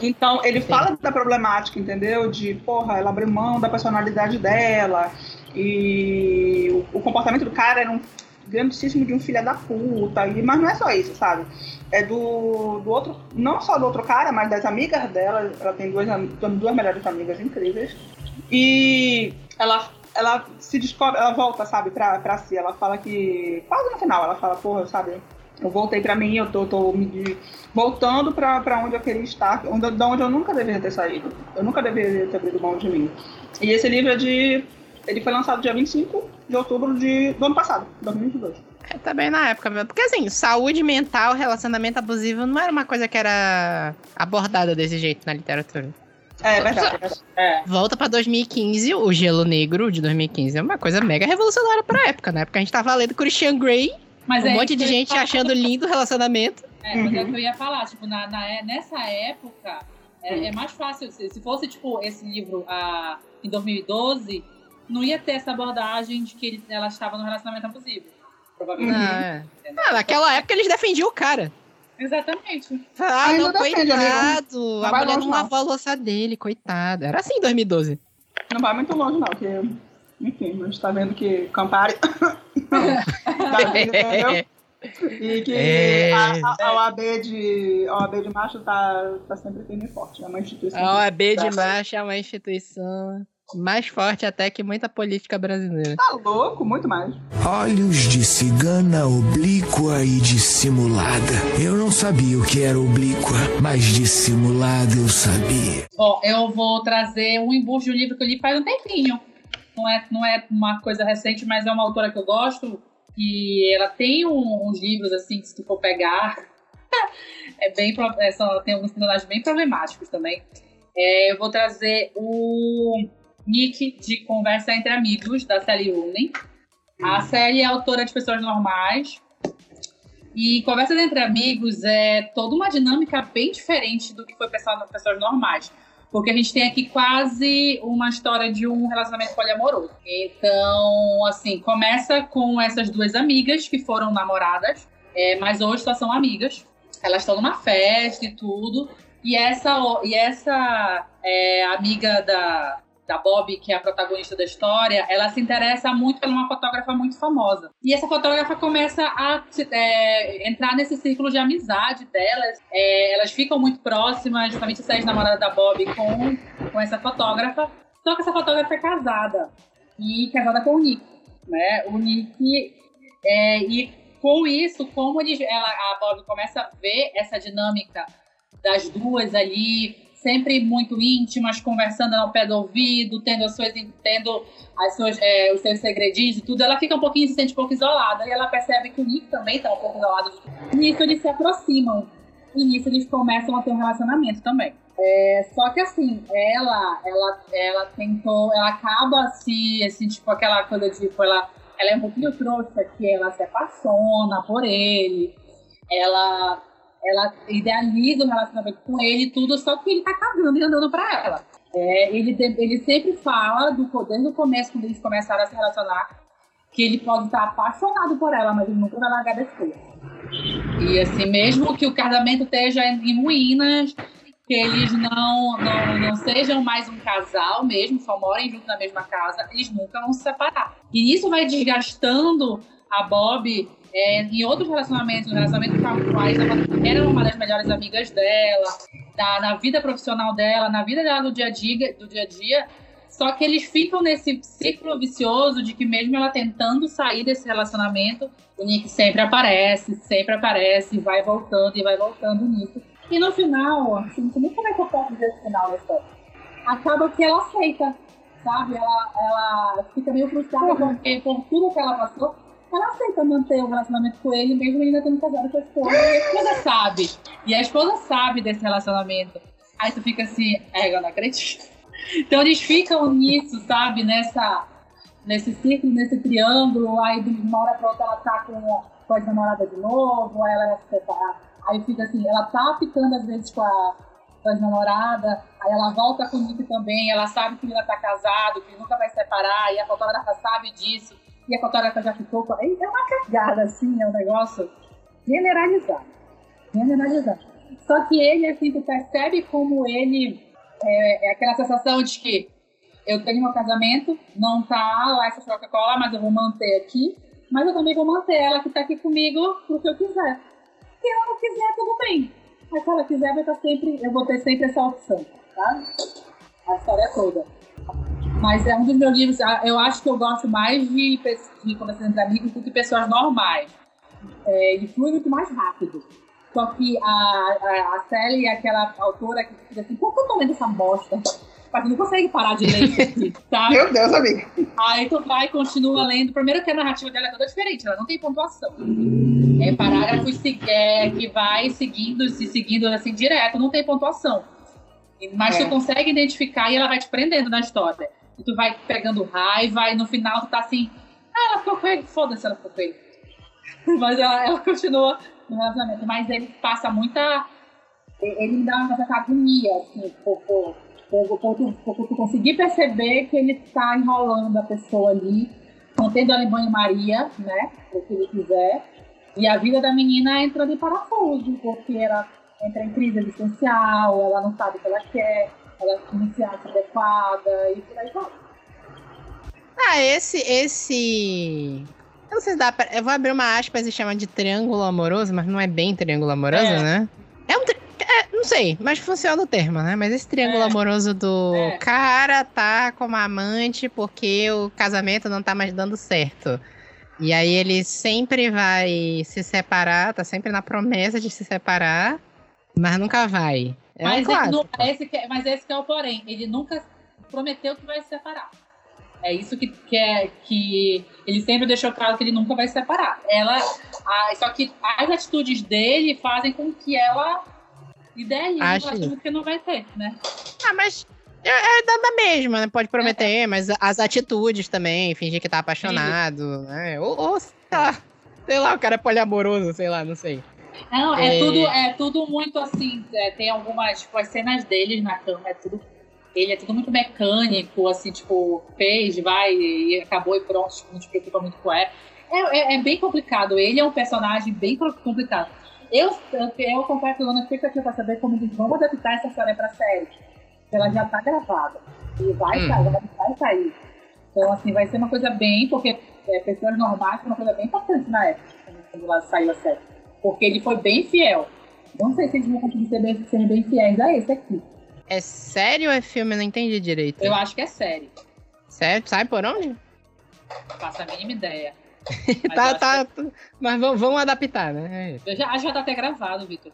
Então, ele fala da problemática, entendeu? De, ela abriu mão da personalidade dela. E o comportamento do cara era um grandíssimo de um filho da puta. Mas não é só isso, sabe? É do outro... Não só do outro cara, mas das amigas dela. Ela tem duas melhores amigas incríveis. E ela se descobre, ela volta, sabe, pra si, ela fala que, quase no final, ela fala, sabe, eu voltei pra mim, eu tô me voltando pra onde eu queria estar, da onde eu nunca deveria ter saído, eu nunca deveria ter abrido mão de mim. E esse livro ele foi lançado dia 25 de outubro do ano passado, 2022. Tá bem na época mesmo, porque assim, saúde mental, relacionamento abusivo, não era uma coisa que era abordada desse jeito na literatura. É verdade. Volta pra 2015, o Gelo Negro de 2015 é uma coisa mega revolucionária pra época, né? Porque a gente tava lendo Christian Grey, mas um monte de gente achando lindo o relacionamento. Mas é o que eu ia falar, tipo, nessa época, é mais fácil, se fosse, tipo, esse livro em 2012, não ia ter essa abordagem de que ela estava num relacionamento abusivo, provavelmente. Naquela época eles defendiam o cara. Exatamente. Não, coitado. Não, a mulher não lavou a louça dele, coitado. Era assim em 2012. Não vai muito longe, não, porque, enfim, a gente tá vendo que Campari. Tá vendo, entendeu? E que a OAB de macho tá sempre firme e forte. É uma instituição. A OAB de macho é uma instituição mais forte até que muita política brasileira. Tá louco? Muito mais. Olhos de cigana oblíqua e dissimulada. Eu não sabia o que era oblíqua, mas dissimulada eu sabia. Bom, eu vou trazer um embuste de um livro que eu li faz um tempinho. Não é uma coisa recente, mas é uma autora que eu gosto, E ela tem uns livros, assim, que se tu for pegar, tem alguns personagens bem problemáticos também. Eu vou trazer o Nick de Conversa Entre Amigos, da Sally Unen. A Sally é autora de Pessoas Normais. E Conversas Entre Amigos é toda uma dinâmica bem diferente do que foi pensado nas Pessoas Normais. Porque a gente tem aqui quase uma história de um relacionamento poliamoroso. Então, assim, começa com essas duas amigas que foram namoradas, mas hoje só são amigas. Elas estão numa festa e tudo. E essa amiga da Bob, que é a protagonista da história, ela se interessa muito por uma fotógrafa muito famosa. E essa fotógrafa começa a entrar nesse círculo de amizade delas. Elas ficam muito próximas, justamente essa ex-namorada da Bob com essa fotógrafa. Só que essa fotógrafa é casada com o Nick, né? O Nick... E com isso, como a Bob começa a ver essa dinâmica das duas ali... sempre muito íntimas, conversando ao pé do ouvido, tendo os seus segredinhos e tudo, ela se sente um pouco isolada, e ela percebe que o Nick também está um pouco isolado. Nisso eles se aproximam, e nisso eles começam a ter um relacionamento também. Só que assim, ela acaba assim, tipo aquela coisa de, tipo, ela é um pouquinho trouxa, que ela se apaixona por ele, ela idealiza o relacionamento com ele e tudo, só que ele tá cagando e andando pra ela. Ele sempre fala, desde o começo, quando eles começaram a se relacionar, que ele pode estar apaixonado por ela, mas ele nunca vai largar desse corpo. E assim, mesmo que o casamento esteja em ruínas, que eles não sejam mais um casal mesmo, só morem junto na mesma casa, eles nunca vão se separar. E isso vai desgastando a Bob... em outros relacionamentos, no relacionamento com a quais ela era uma das melhores amigas dela, na vida profissional dela, na vida dela do dia a dia, só que eles ficam nesse ciclo vicioso de que mesmo ela tentando sair desse relacionamento, o Nick sempre aparece, vai voltando nisso. E no final, assim, não sei como é que eu posso dizer o final da história, acaba que ela aceita, sabe? Ela fica meio frustrada porque por tudo que ela passou, ela aceita manter o relacionamento com ele, mesmo ainda tendo casado com a esposa. E a esposa sabe desse relacionamento. Aí tu fica assim, eu não acredito. Então eles ficam nisso, sabe? Nesse ciclo, nesse triângulo. Aí de uma hora pra outra ela tá com a ex-namorada de novo, aí ela vai se separar. Aí fica assim, ela tá ficando às vezes com a ex-namorada, aí ela volta com o Nick também, ela sabe que ele tá casado, que ele nunca vai se separar, e a fotógrafa sabe disso. E a fotógrafa já ficou... É uma cagada, assim, é um negócio generalizado. Só que ele, assim, tu percebe como ele... É aquela sensação de que eu tenho meu casamento, não tá lá essa Coca-Cola, mas eu vou manter aqui. Mas eu também vou manter ela que tá aqui comigo pro que eu quiser. Se ela não quiser, tudo bem. Mas se ela quiser, eu vou ter sempre essa opção, tá? A história toda. Mas é um dos meus livros, eu acho que eu gosto mais de Conversas Entre Amigos do que Pessoas Normais. Ele flui muito mais rápido. Só que a Sally é aquela autora que fica assim, por que eu tô lendo essa bosta? Mas não consegue parar de ler isso, sabe? Meu Deus, amiga. Aí tu vai e continua lendo. Primeiro que a narrativa dela é toda diferente, ela não tem pontuação. É parágrafos que vai se seguindo assim direto, não tem pontuação. Mas tu consegue identificar e ela vai te prendendo na história. E tu vai pegando raiva e no final tu tá assim... ela ficou com ele. Foda-se, ela ficou com ele. Mas ela continua no relacionamento. Mas ele passa muita... Ele me dá uma certa agonia, assim, por tu conseguir perceber que ele tá enrolando a pessoa ali, mantendo ela em banho-maria, né? O que ele quiser. E a vida da menina entrando em parafuso, porque ela entra em crise existencial, ela não sabe o que ela quer... ela não se acha adequada e por aí vai. Eu não sei se dá pra... Eu vou abrir uma aspas e chamar de triângulo amoroso, mas não é bem triângulo amoroso, né? Não sei, mas funciona o termo, né? Mas esse triângulo amoroso do cara tá como amante porque o casamento não tá mais dando certo. E aí ele sempre vai se separar, tá sempre na promessa de se separar, mas nunca vai. Mas esse que é o porém, ele nunca prometeu que vai se separar. É isso que ele sempre deixou claro que ele nunca vai se separar. Só que as atitudes dele fazem com que ela idealize aquilo que não vai ter, né? Ah, mas é da mesma, né? Pode prometer, mas as atitudes também, fingir que tá apaixonado, né? Ou sei lá, o cara é poliamoroso, sei lá, não sei. Não, tudo muito assim, tem algumas, tipo, as cenas deles na cama, ele é tudo muito mecânico, assim, tipo, fez, vai e acabou e pronto, tipo, não se preocupa muito com ela. É bem complicado, ele é um personagem bem complicado. Eu confesso, Lona, fica aqui pra saber como eles vão adaptar essa história pra série. Ela já tá gravada, e vai sair. Então, assim, vai ser uma coisa bem, porque Pessoas Normais foi uma coisa bem importante na época, quando ela saiu a série. Porque ele foi bem fiel. Não sei se eles vão conseguir ser bem fiéis a esse aqui. É sério ou é filme? Eu não entendi direito. Eu acho que é série. Sério? Sai por onde? Faço a mínima ideia. Mas tá. Mas vamos adaptar, né? Já tá até gravado, Vitor.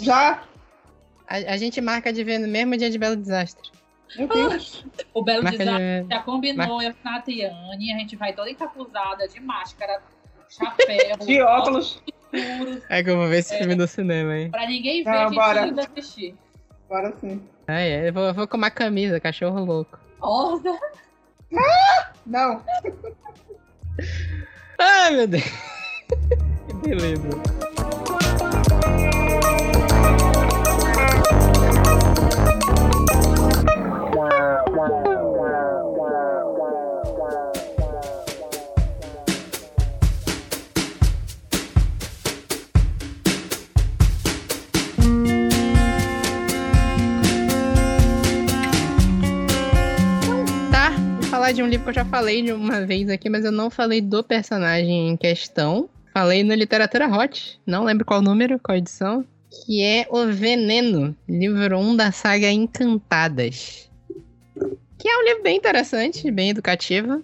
Já? A gente marca de ver no mesmo dia de Belo Desastre. Meu Deus. O Belo Desastre já combinou, eu, Renata e Anne. A gente vai toda encapuzada, de máscara, chapéu, de óculos. É que eu vou ver esse filme no cinema, hein? Pra ninguém ver, a gente precisa assistir. Bora sim. Eu vou com uma camisa, cachorro louco. Nossa! Não! Ai, meu Deus! Que beleza! De um livro que eu já falei de uma vez aqui, mas eu não falei do personagem em questão. Falei no Literatura Hot, não lembro qual número, qual edição, que é O Veneno, livro 1 da saga Encantadas. Que é um livro bem interessante, bem educativo.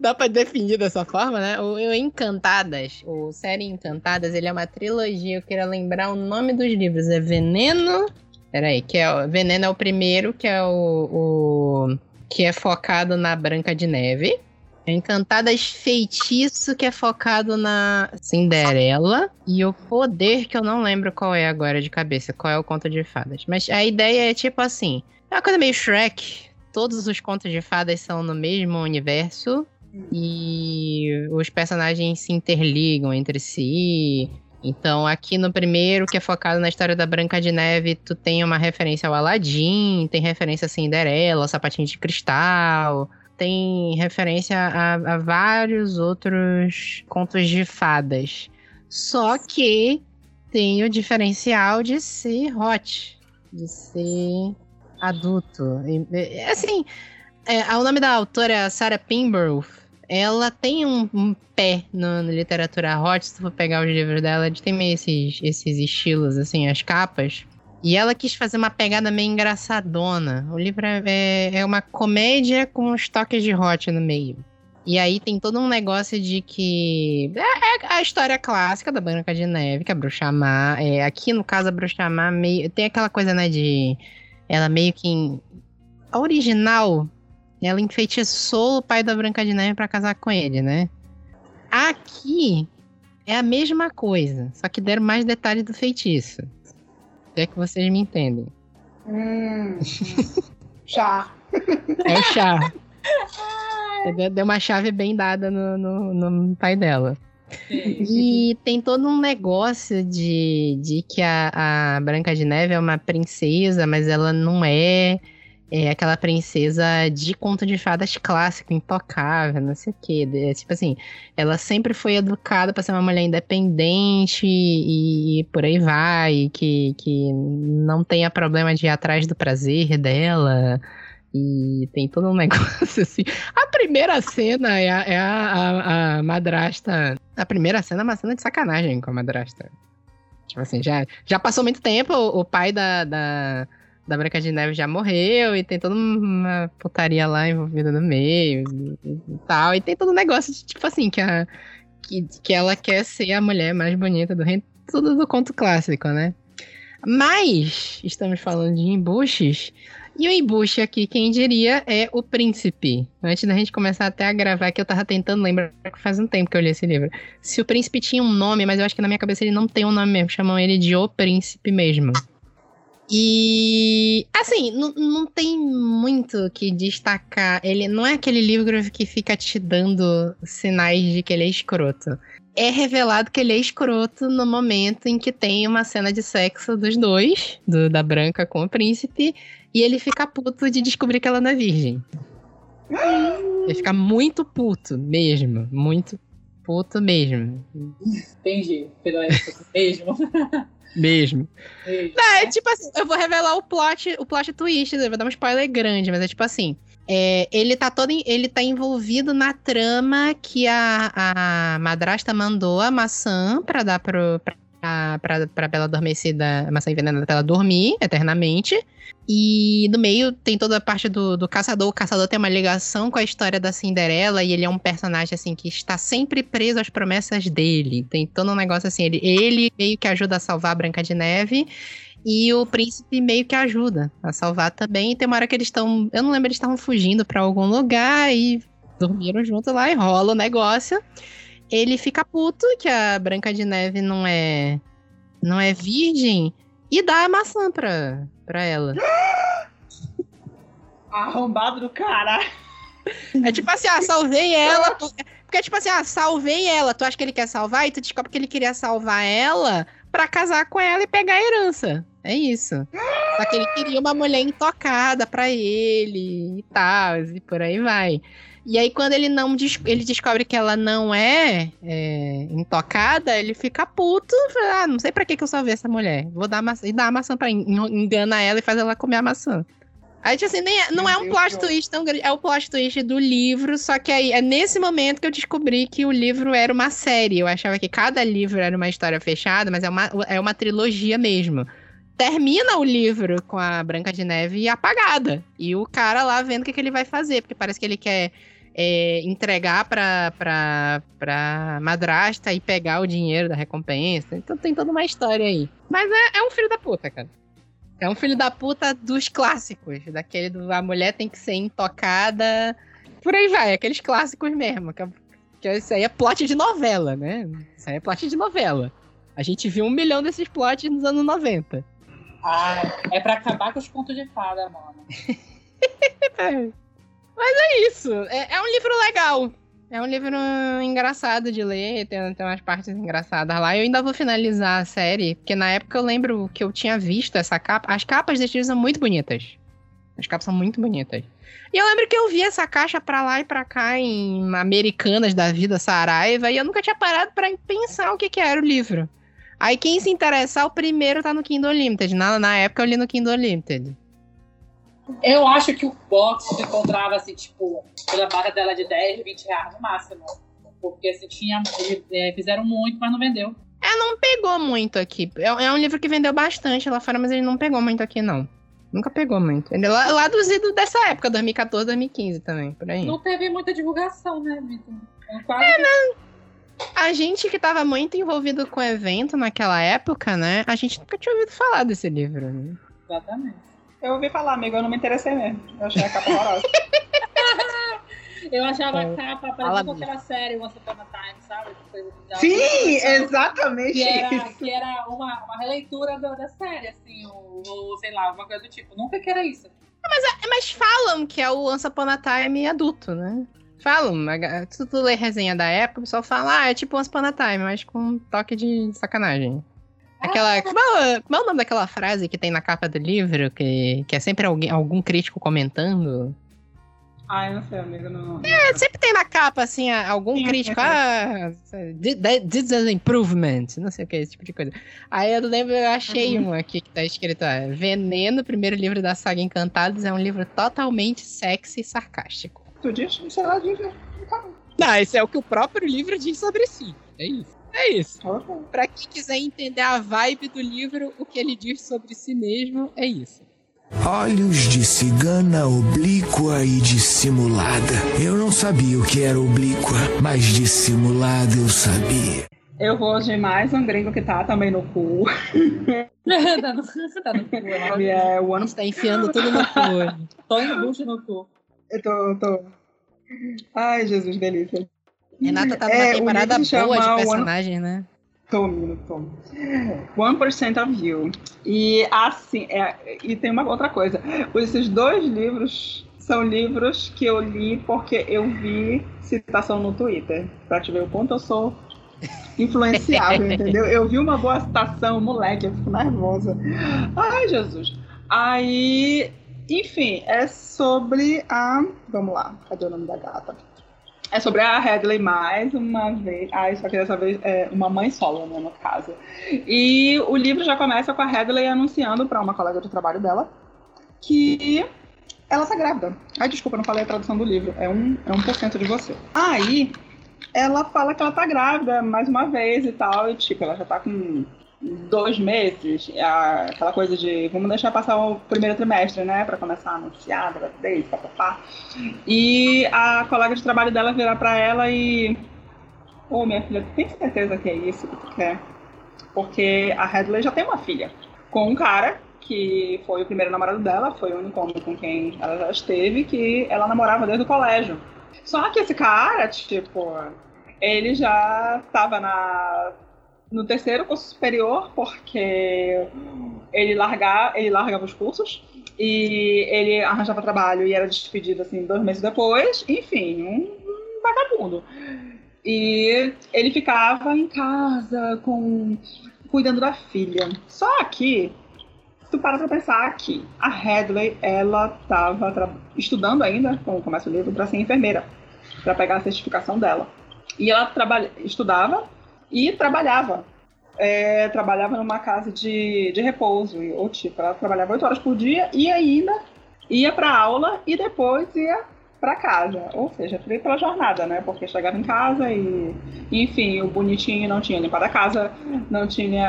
dá pra definir dessa forma, né? O Encantadas, ou série Encantadas, ele é uma trilogia, eu queria lembrar o nome dos livros, é Veneno... Peraí, que é o Veneno é o primeiro, que é o que é focado na Branca de Neve. Encantadas Feitiço, que é focado na Cinderela. E o Poder, que eu não lembro qual é agora de cabeça, qual é o conto de fadas. Mas a ideia é tipo assim, é uma coisa meio Shrek. Todos os contos de fadas são no mesmo universo. E os personagens se interligam entre si... Então, aqui no primeiro, que é focado na história da Branca de Neve, tu tem uma referência ao Aladdin, tem referência a Cinderela, Sapatinho de Cristal, tem referência a vários outros contos de fadas. Só que tem o diferencial de ser hot, de ser adulto. Assim, o nome da autora é Sarah Pembroke. Ela tem um pé na literatura hot, se tu for pegar os livros dela, eles têm meio esses estilos, assim, as capas. E ela quis fazer uma pegada meio engraçadona. O livro é uma comédia com uns toques de hot no meio. E aí tem todo um negócio de que... É a história clássica da Branca de Neve, que a bruxa má... Aqui, no caso, a bruxa má meio... Tem aquela coisa, né, de... Ela meio que... A original... Ela enfeitiçou o pai da Branca de Neve pra casar com ele, né? Aqui é a mesma coisa, só que deram mais detalhes do feitiço. Se é que vocês me entendem. Chá. É o chá. Deu uma chave bem dada no pai dela. E tem todo um negócio de que a Branca de Neve é uma princesa, mas ela não é... É aquela princesa de conto de fadas clássico, intocável, não sei o quê. Tipo assim, ela sempre foi educada pra ser uma mulher independente e por aí vai, que não tenha problema de ir atrás do prazer dela. E tem todo um negócio assim. A primeira cena é a madrasta. A primeira cena é uma cena de sacanagem com a madrasta. Tipo assim, já passou muito tempo, o pai da Branca de Neve já morreu, e tem toda uma putaria lá envolvida no meio e tal. E tem todo um negócio de, tipo assim, que ela quer ser a mulher mais bonita do reino. Tudo do conto clássico, né? Mas, estamos falando de embuches, E o embuste aqui, quem diria, é O Príncipe. Antes da gente começar até a gravar, que eu tava tentando lembrar, que faz um tempo que eu li esse livro. Se O Príncipe tinha um nome, mas eu acho que na minha cabeça ele não tem um nome mesmo. Chamam ele de O Príncipe mesmo. E, assim, não tem muito o que destacar. Ele não é aquele livro que fica te dando sinais de que ele é escroto. É revelado que ele é escroto no momento em que tem uma cena de sexo dos dois, da Branca com o Príncipe, e ele fica puto de descobrir que ela não é virgem. Ele fica muito puto mesmo, muito puto mesmo. Entendi, pela época mesmo. Mesmo. Não, é tipo assim, eu vou revelar o plot twist, eu vou dar um spoiler grande, mas é tipo assim, ele tá envolvido na trama que a madrasta mandou a maçã pra dar pra Bela Adormecida, a maçã envenenada pra ela dormir eternamente. E no meio tem toda a parte do caçador. O caçador tem uma ligação com a história da Cinderela, e ele é um personagem assim que está sempre preso às promessas dele. Tem todo um negócio assim, ele meio que ajuda a salvar a Branca de Neve, e o príncipe meio que ajuda a salvar também. E tem uma hora que eles estão, eu não lembro, eles estavam fugindo pra algum lugar e dormiram junto lá, e rola o negócio. Ele fica puto que a Branca de Neve não é virgem, e dá a maçã pra ela. Arrombado do caralho. É tipo assim, salvei ela. Porque é tipo assim, salvei ela. Tu acha que ele quer salvar, e tu descobre que ele queria salvar ela pra casar com ela e pegar a herança. É isso. Só que ele queria uma mulher intocada pra ele e tal, e por aí vai. E aí, quando ele descobre que ela não é intocada, ele fica puto. Fala, não sei pra que eu salvei essa mulher. Vou dar a maçã. E dá a maçã pra enganar ela e faz ela comer a maçã. Aí, tipo assim, não é um plot twist tão grande. É o plot twist do livro. Só que aí, é nesse momento que eu descobri que o livro era uma série. Eu achava que cada livro era uma história fechada, mas é uma trilogia mesmo. Termina o livro com a Branca de Neve apagada. E o cara lá vendo o que ele vai fazer. Porque parece que ele quer... entregar pra madrasta e pegar o dinheiro da recompensa. Então tem toda uma história aí. Mas é um filho da puta, cara. É um filho da puta dos clássicos. Daquele do a mulher tem que ser intocada. Por aí vai, aqueles clássicos mesmo. Que isso aí é plot de novela, né? Isso aí é plot de novela. A gente viu 1 milhão desses plots nos anos 90. Ah, é pra acabar com os contos de fada, mano. Mas é isso, é um livro legal, é um livro engraçado de ler, tem umas partes engraçadas lá. Eu ainda vou finalizar a série, porque na época eu lembro que eu tinha visto essa capa. As capas desse livro são muito bonitas, as capas são muito bonitas. E eu lembro que eu vi essa caixa pra lá e pra cá em Americanas da Vida, Saraiva, e eu nunca tinha parado pra pensar o que era o livro. Aí quem se interessar, o primeiro tá no Kindle Limited, na época eu li no Kindle Limited. Eu acho que o box se encontrava, assim, tipo, pela barra dela de 10, 20 reais no máximo. Porque, assim, fizeram muito, mas não vendeu. Não pegou muito aqui. É um livro que vendeu bastante lá fora, mas ele não pegou muito aqui, não. Nunca pegou muito. Ele é lá dos idos dessa época, 2014, 2015 também, por aí. Não teve muita divulgação, né, Vitor? A gente que tava muito envolvido com o evento naquela época, né, a gente nunca tinha ouvido falar desse livro, né? Exatamente. Eu ouvi falar, amigo, eu não me interessei mesmo. Eu achei a capa horrorosa. Eu achava a capa, parecia aquela série Once Upon a Time, sabe? Sim, exatamente. Que era uma releitura da série, assim, ou sei lá, alguma coisa do tipo. Nunca que era isso. Mas falam que é o Once Upon a Time adulto, né? Falam, se tu lê resenha da época, o pessoal fala, é tipo Once Upon a Time, mas com um toque de sacanagem. Aquela, como é o nome daquela frase que tem na capa do livro, que é sempre algum crítico comentando? Eu não sei, amigo. Não... sempre tem na capa, assim, algum crítico. This is an improvement. Não sei o que é esse tipo de coisa. Aí eu lembro, eu achei um aqui que tá escrito, Veneno, primeiro livro da saga Encantadas, é um livro totalmente sexy e sarcástico. Tu diz? Isso é lá de... Não, isso é o que o próprio livro diz sobre si. É isso. É isso. Pra quem quiser entender a vibe do livro, o que ele diz sobre si mesmo, é isso. Olhos de cigana oblíqua e dissimulada. Eu não sabia o que era oblíqua, mas dissimulada eu sabia. Eu vou de mais um gringo que tá também no cu. Tá no cu, é o ano. Você tá enfiando tudo no cu. Tô em bucho no cu. Eu tô. Ai, Jesus, delícia. Renata tá numa temporada boa de personagem, one... né? Tô. 1% of You. E assim, e tem uma outra coisa. Esses dois livros são livros que eu li porque eu vi citação no Twitter. Pra te ver o ponto, eu sou influenciável, entendeu? Eu vi uma boa citação, moleque, eu fico nervosa. Ai, Jesus. Aí, enfim, é sobre a... Vamos lá, cadê o nome da gata? É sobre a Hadley mais uma vez. Ai, só que dessa vez é uma mãe solo, né, no caso. E o livro já começa com a Hadley anunciando pra uma colega de trabalho dela que... ela tá grávida. Ai, desculpa, não falei a tradução do livro. É 1% de você. Aí, ela fala que ela tá grávida mais uma vez e tal. E, tipo, ela já tá com 2 meses. Aquela coisa de vamos deixar passar o primeiro trimestre, né? Pra começar a anunciar, gravidez, papapá. E a colega de trabalho dela vira pra ela e... Ô, minha filha, tu tem certeza que é isso que tu quer? Porque a Hadley já tem uma filha. Com um cara... que foi o primeiro namorado dela, foi o único homem com quem ela já esteve, que ela namorava desde o colégio. Só que esse cara, tipo, ele já estava no terceiro curso superior, porque ele largava os cursos e ele arranjava trabalho e era despedido, assim, 2 meses depois. Enfim, um vagabundo. E ele ficava em casa, cuidando da filha. Só que... tu para pra pensar aqui, a Hadley, ela tava estudando ainda, quando começa o livro, pra ser enfermeira, pra pegar a certificação dela. E ela estudava e trabalhava. Trabalhava numa casa de repouso, ou tipo, ela trabalhava 8 horas por dia e ainda ia pra aula e depois ia pra casa. Ou seja, foi pela jornada, né? Porque chegava em casa e, enfim, o bonitinho não tinha limpado a casa, não tinha...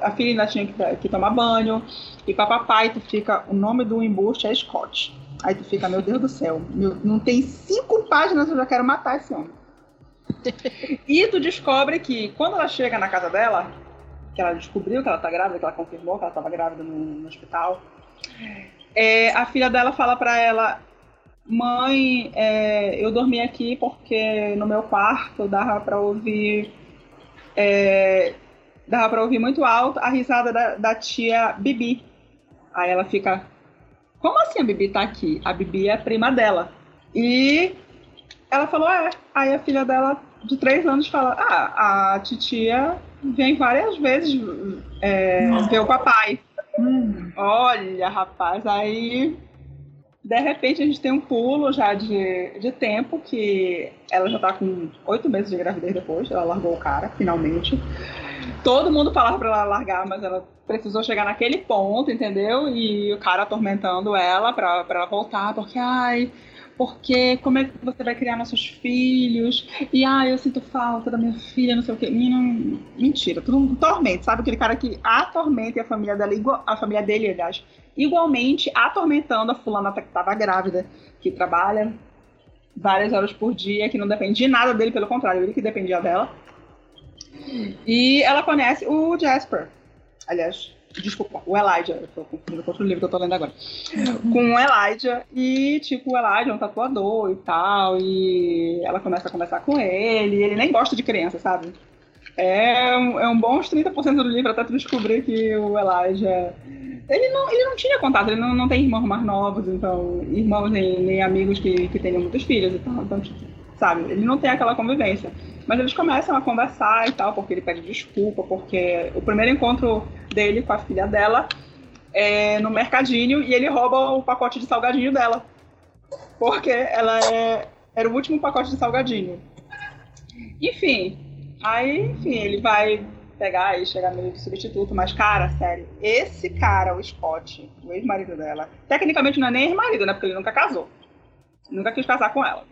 A filha ainda tinha que tomar banho, e papapá, e tu fica... O nome do embuste é Scott. Aí tu fica, meu Deus do céu, não tem 5 páginas, eu já quero matar esse homem. E tu descobre que, quando ela chega na casa dela, que ela descobriu que ela tá grávida, que ela confirmou que ela tava grávida no hospital, a filha dela fala pra ela... Mãe, eu dormi aqui porque no meu quarto dava pra ouvir muito alto a risada da tia Bibi. Aí ela fica, como assim a Bibi tá aqui? A Bibi é a prima dela. E ela falou, é. Aí a filha dela de 3 anos fala, a titia vem várias vezes ver o papai. Olha, rapaz, aí... De repente, a gente tem um pulo já de tempo, que ela já tá com 8 meses de gravidez depois, ela largou o cara, finalmente. Todo mundo falava pra ela largar, mas ela precisou chegar naquele ponto, entendeu? E o cara atormentando ela pra ela voltar, porque, ai, porque como é que você vai criar nossos filhos? E, ai, eu sinto falta da minha filha, não sei o quê. Mentira, tudo um tormento, sabe? Aquele cara que atormenta e a família dele, aliás, igualmente atormentando a fulana que estava grávida, que trabalha várias horas por dia, que não depende de nada dele, pelo contrário, ele que dependia dela. E ela conhece o Jasper, aliás, desculpa, o Elijah, eu tô confundindo com outro livro que eu tô lendo agora, com o Elijah, e tipo, o Elijah é um tatuador e tal, e ela começa a conversar com ele, e ele nem gosta de criança, sabe? É um bons 30% do livro até tu descobrir que o Elijah... Ele não tinha contato, ele não tem irmãos mais novos, então... Irmãos nem amigos que tenham muitos filhos e tal, então, tipo, sabe? Ele não tem aquela convivência. Mas eles começam a conversar e tal, porque ele pede desculpa, porque... O primeiro encontro dele com a filha dela é no mercadinho e ele rouba o pacote de salgadinho dela. Porque ela era o último pacote de salgadinho. Enfim... Aí, enfim, ele vai pegar e chegar meio de substituto, mas, cara, sério, esse cara, o Scott, o ex-marido dela, tecnicamente não é nem ex-marido, né, porque ele nunca casou, nunca quis casar com ela.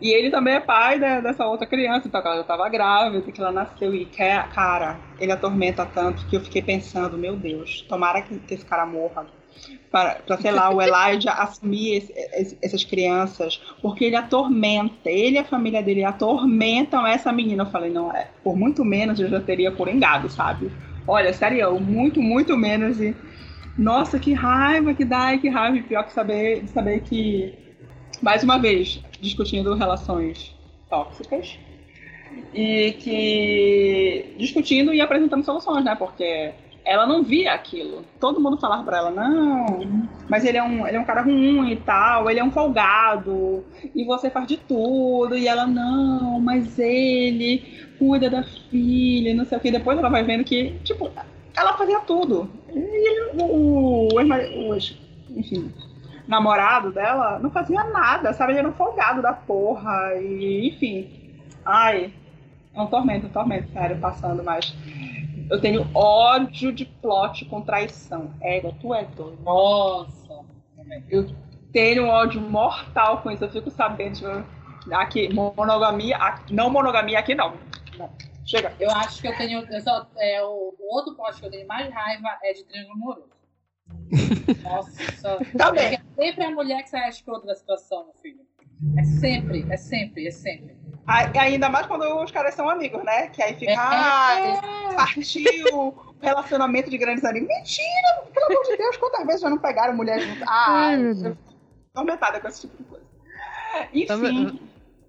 E ele também é pai dessa outra criança, então ela já tava grávida, que ela nasceu e, cara, ele atormenta tanto que eu fiquei pensando, meu Deus, tomara que esse cara morra, para sei lá, o Elijah assumir essas crianças, porque ele atormenta, ele e a família dele atormentam essa menina. Eu falei, não, por muito menos eu já teria corengado, sabe? Olha, sério, muito, muito menos. E nossa, que raiva que dá, que raiva. Pior que saber que, mais uma vez, discutindo relações tóxicas, e que discutindo e apresentando soluções, né? Porque ela não via aquilo. Todo mundo falava pra ela, não, mas ele é um cara ruim e tal, ele é um folgado, e você faz de tudo. E ela, não, mas ele cuida da filha, não sei o que. Depois ela vai vendo que, tipo, ela fazia tudo. E ele, enfim, namorado dela não fazia nada, sabe? Ele era um folgado da porra, e enfim. Ai, é um tormento, sério, passando, mas... Eu tenho ódio de plot com traição. Ego, tu é doido. Nossa. Eu tenho um ódio mortal com isso. Eu fico sabendo, tipo, aqui, monogamia, aqui, não monogamia, aqui não. Não. Chega. Eu acho que eu tenho... o outro plot que eu tenho mais raiva é de triângulo amoroso. Nossa. Tá bem. É sempre a mulher que sai escrota da situação, meu filho. É sempre. Ainda mais quando os caras são amigos, né? Que aí fica, partiu relacionamento de grandes amigos. Mentira! Pelo amor de Deus, quantas vezes já não pegaram mulher junto? Eu fico tormentada com esse tipo de coisa. Enfim,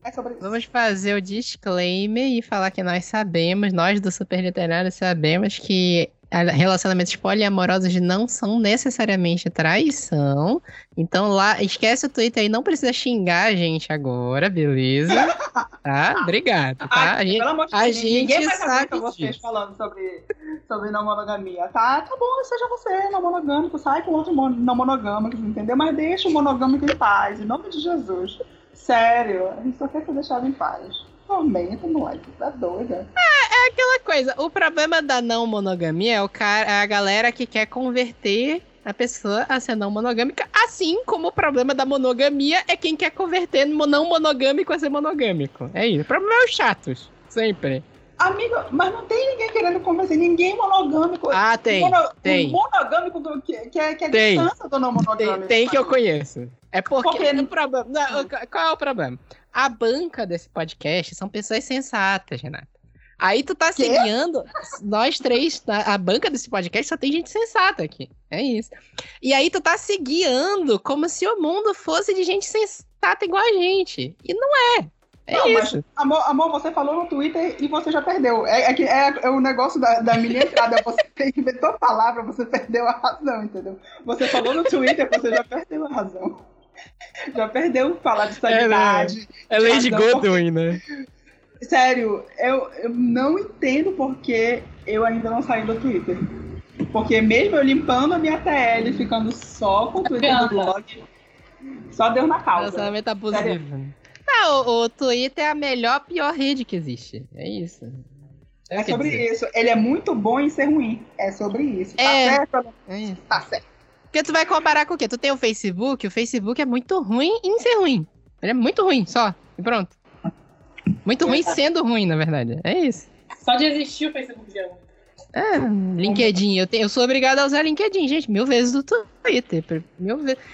é sobre isso. Vamos fazer o disclaimer e falar que nós sabemos, nós do Super Literário sabemos que relacionamentos poliamorosos não são necessariamente traição. Então lá, esquece o Twitter aí, não precisa xingar a gente agora, beleza? Tá? Obrigada, tá? Ninguém vai saber com vocês falando sobre não monogamia, tá? Tá bom, seja você não monogâmico, sai com outro não monogâmico, entendeu? Mas deixa o monogâmico em paz, em nome de Jesus. Sério, a gente só quer ser deixado em paz. Comenta, moleque, tá doida. É aquela coisa, o problema da não monogamia é a galera que quer converter a pessoa a ser não monogâmica, assim como o problema da monogamia é quem quer converter não monogâmico a ser monogâmico. É isso, o problema é os chatos, sempre. Amigo, mas não tem ninguém querendo convencer, ninguém monogâmico. Ah, tem, tem. Monogâmico que é tem. Distância do não monogâmico. Tem que eu conheço. É porque não... problema. Não, qual é o problema? A banca desse podcast são pessoas sensatas, Renata. Aí tu tá se guiando, nós três, a banca desse podcast só tem gente sensata aqui, é isso. E aí tu tá se guiando como se o mundo fosse de gente sensata igual a gente, e não é. Não, isso. Mas, amor, você falou no Twitter e você já perdeu. É o negócio da minha entrada. Você tem que ver tua palavra, você perdeu a razão, entendeu? Você falou no Twitter, você já perdeu a razão. Já perdeu falar de sanidade. É lei de Godwin, né? Sério, eu não entendo porque eu ainda não saí do Twitter. Porque mesmo eu limpando a minha TL, ficando só com o Twitter do blog, só deu na causa. Relacionamento abusivo. Não, o Twitter é a pior rede que existe. É isso. É sobre isso. Ele é muito bom em ser ruim. É sobre isso. Tá certo? É. Tá certo. Porque tu vai comparar com o quê? Tu tem o Facebook é muito ruim em ser ruim. Ele é muito ruim, só. E pronto. Muito ruim sendo ruim, na verdade. É isso. Só de existir o Facebook já é ruim. É, LinkedIn. Eu sou obrigada a usar LinkedIn, gente, 1000 vezes do Twitter.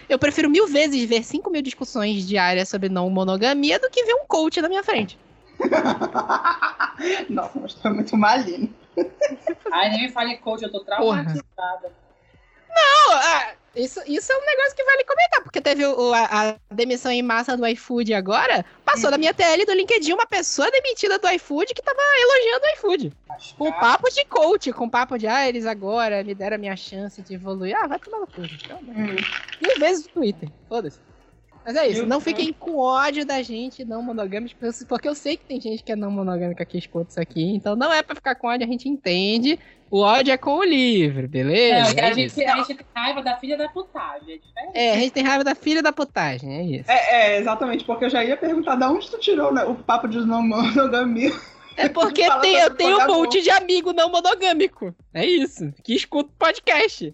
Eu prefiro 1000 vezes ver 5.000 discussões diárias sobre não monogamia do que ver um coach na minha frente. Nossa, mas tá muito maligno. Ai, nem me fale coach, eu tô traumatizada. Não, isso é um negócio que vale comentar, porque teve a demissão em massa do iFood agora, passou da minha TL do LinkedIn uma pessoa demitida do iFood que tava elogiando o iFood. Com papo de coach, com papo de, eles agora me deram a minha chance de evoluir. Vai tomar uma coisa. Então, 1000 vezes no Twitter, foda-se. Mas é isso, não fiquem com ódio da gente não monogâmica, porque eu sei que tem gente que é não monogâmica que escuta isso aqui, então não é pra ficar com ódio, a gente entende. O ódio é com o livro, beleza? É, a gente tem raiva da filha da putagem, é diferente. É, a gente tem raiva da filha da putagem, é isso. Exatamente, porque eu já ia perguntar de onde tu tirou o papo de não monogamia. É porque eu tenho um monte de amigo não monogâmico, é isso, que escuta podcast.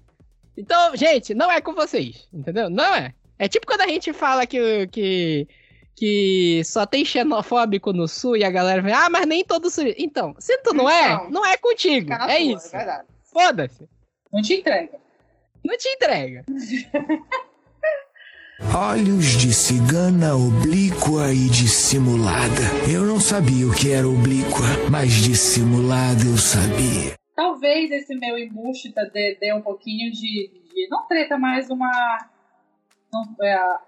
Então, gente, não é com vocês, entendeu? Não é. É tipo quando a gente fala que só tem xenofóbico no sul e a galera vem, mas nem todo sul. Então, se tu não é contigo. É isso. É verdade. Foda-se. Não te entrega. Não te entrega. Olhos de cigana oblíqua e dissimulada. Eu não sabia o que era oblíqua, mas dissimulada eu sabia. Talvez esse meu embuste dê um pouquinho de não treta, mas uma...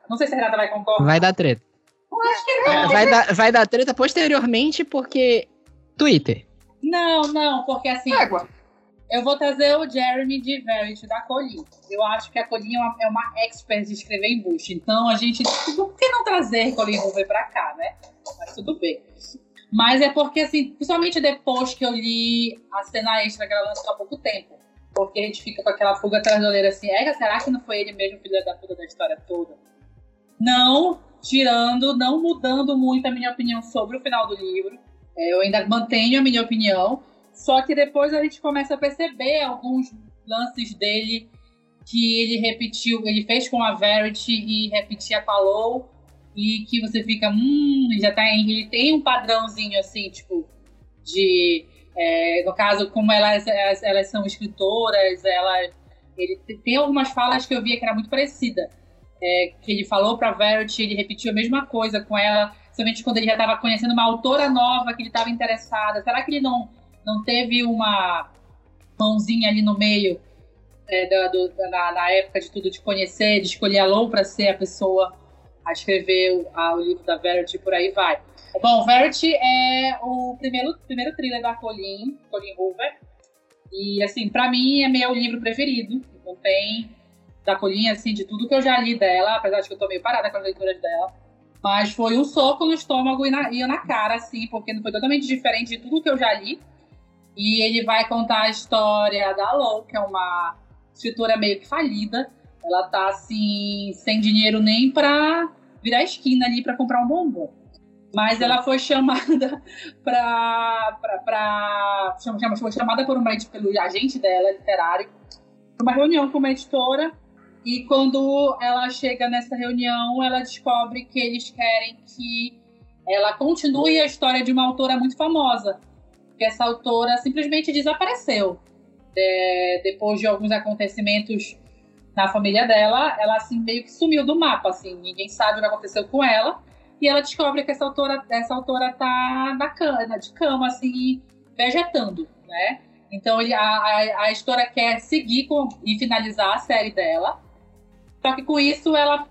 Não sei se a Renata vai concordar. Vai dar treta. Eu acho que não. Vai dar treta posteriormente, porque... Twitter. Não, porque assim... Água. Eu vou trazer o Jeremy de Verity da Colleen. Eu acho que a Colleen é uma expert de escrever embuste. Então a gente... Por que não trazer Colleen Hoover pra cá, né? Mas tudo bem. Mas é porque, assim, principalmente depois que eu li a cena extra que ela lançou há pouco tempo. Porque a gente fica com aquela pulga atrás da orelha assim, será que não foi ele mesmo o filho da puta da história toda? Não mudando muito a minha opinião sobre o final do livro. Eu ainda mantenho a minha opinião. Só que depois a gente começa a perceber alguns lances dele que ele repetiu, ele fez com a Verity e repetia com a Lou, e que você fica, ele tem um padrãozinho assim, tipo, de... no caso, como elas são escritoras, ele tem algumas falas que eu via que era muito parecida. Que ele falou pra Verity, ele repetiu a mesma coisa com ela, somente quando ele já estava conhecendo uma autora nova que ele estava interessada. Será que ele não teve uma mãozinha ali no meio na época de tudo, de conhecer, de escolher a Lou pra ser a pessoa a escrever o livro da Verity, por aí vai. Bom, Verity é o primeiro thriller da Colleen Hoover. E, assim, pra mim é meu livro preferido. Então tem da Colleen, assim, de tudo que eu já li dela, apesar de que eu tô meio parada com as leituras dela. Mas foi um soco no estômago e na cara, assim, porque foi totalmente diferente de tudo que eu já li. E ele vai contar a história da Lou, que é uma escritora meio que falida. Ela tá, assim, sem dinheiro nem pra virar a esquina ali pra comprar um bombom. Mas ela foi chamada pelo agente dela, literário, para uma reunião com uma editora. E quando ela chega nessa reunião, ela descobre que eles querem que ela continue a história de uma autora muito famosa. Que essa autora simplesmente desapareceu. Depois de alguns acontecimentos na família dela, ela assim, meio que sumiu do mapa. Assim, ninguém sabe o que aconteceu com ela. E ela descobre que essa autora tá de cama, assim, vegetando, né? Então a história quer seguir e finalizar a série dela. Só que com isso ela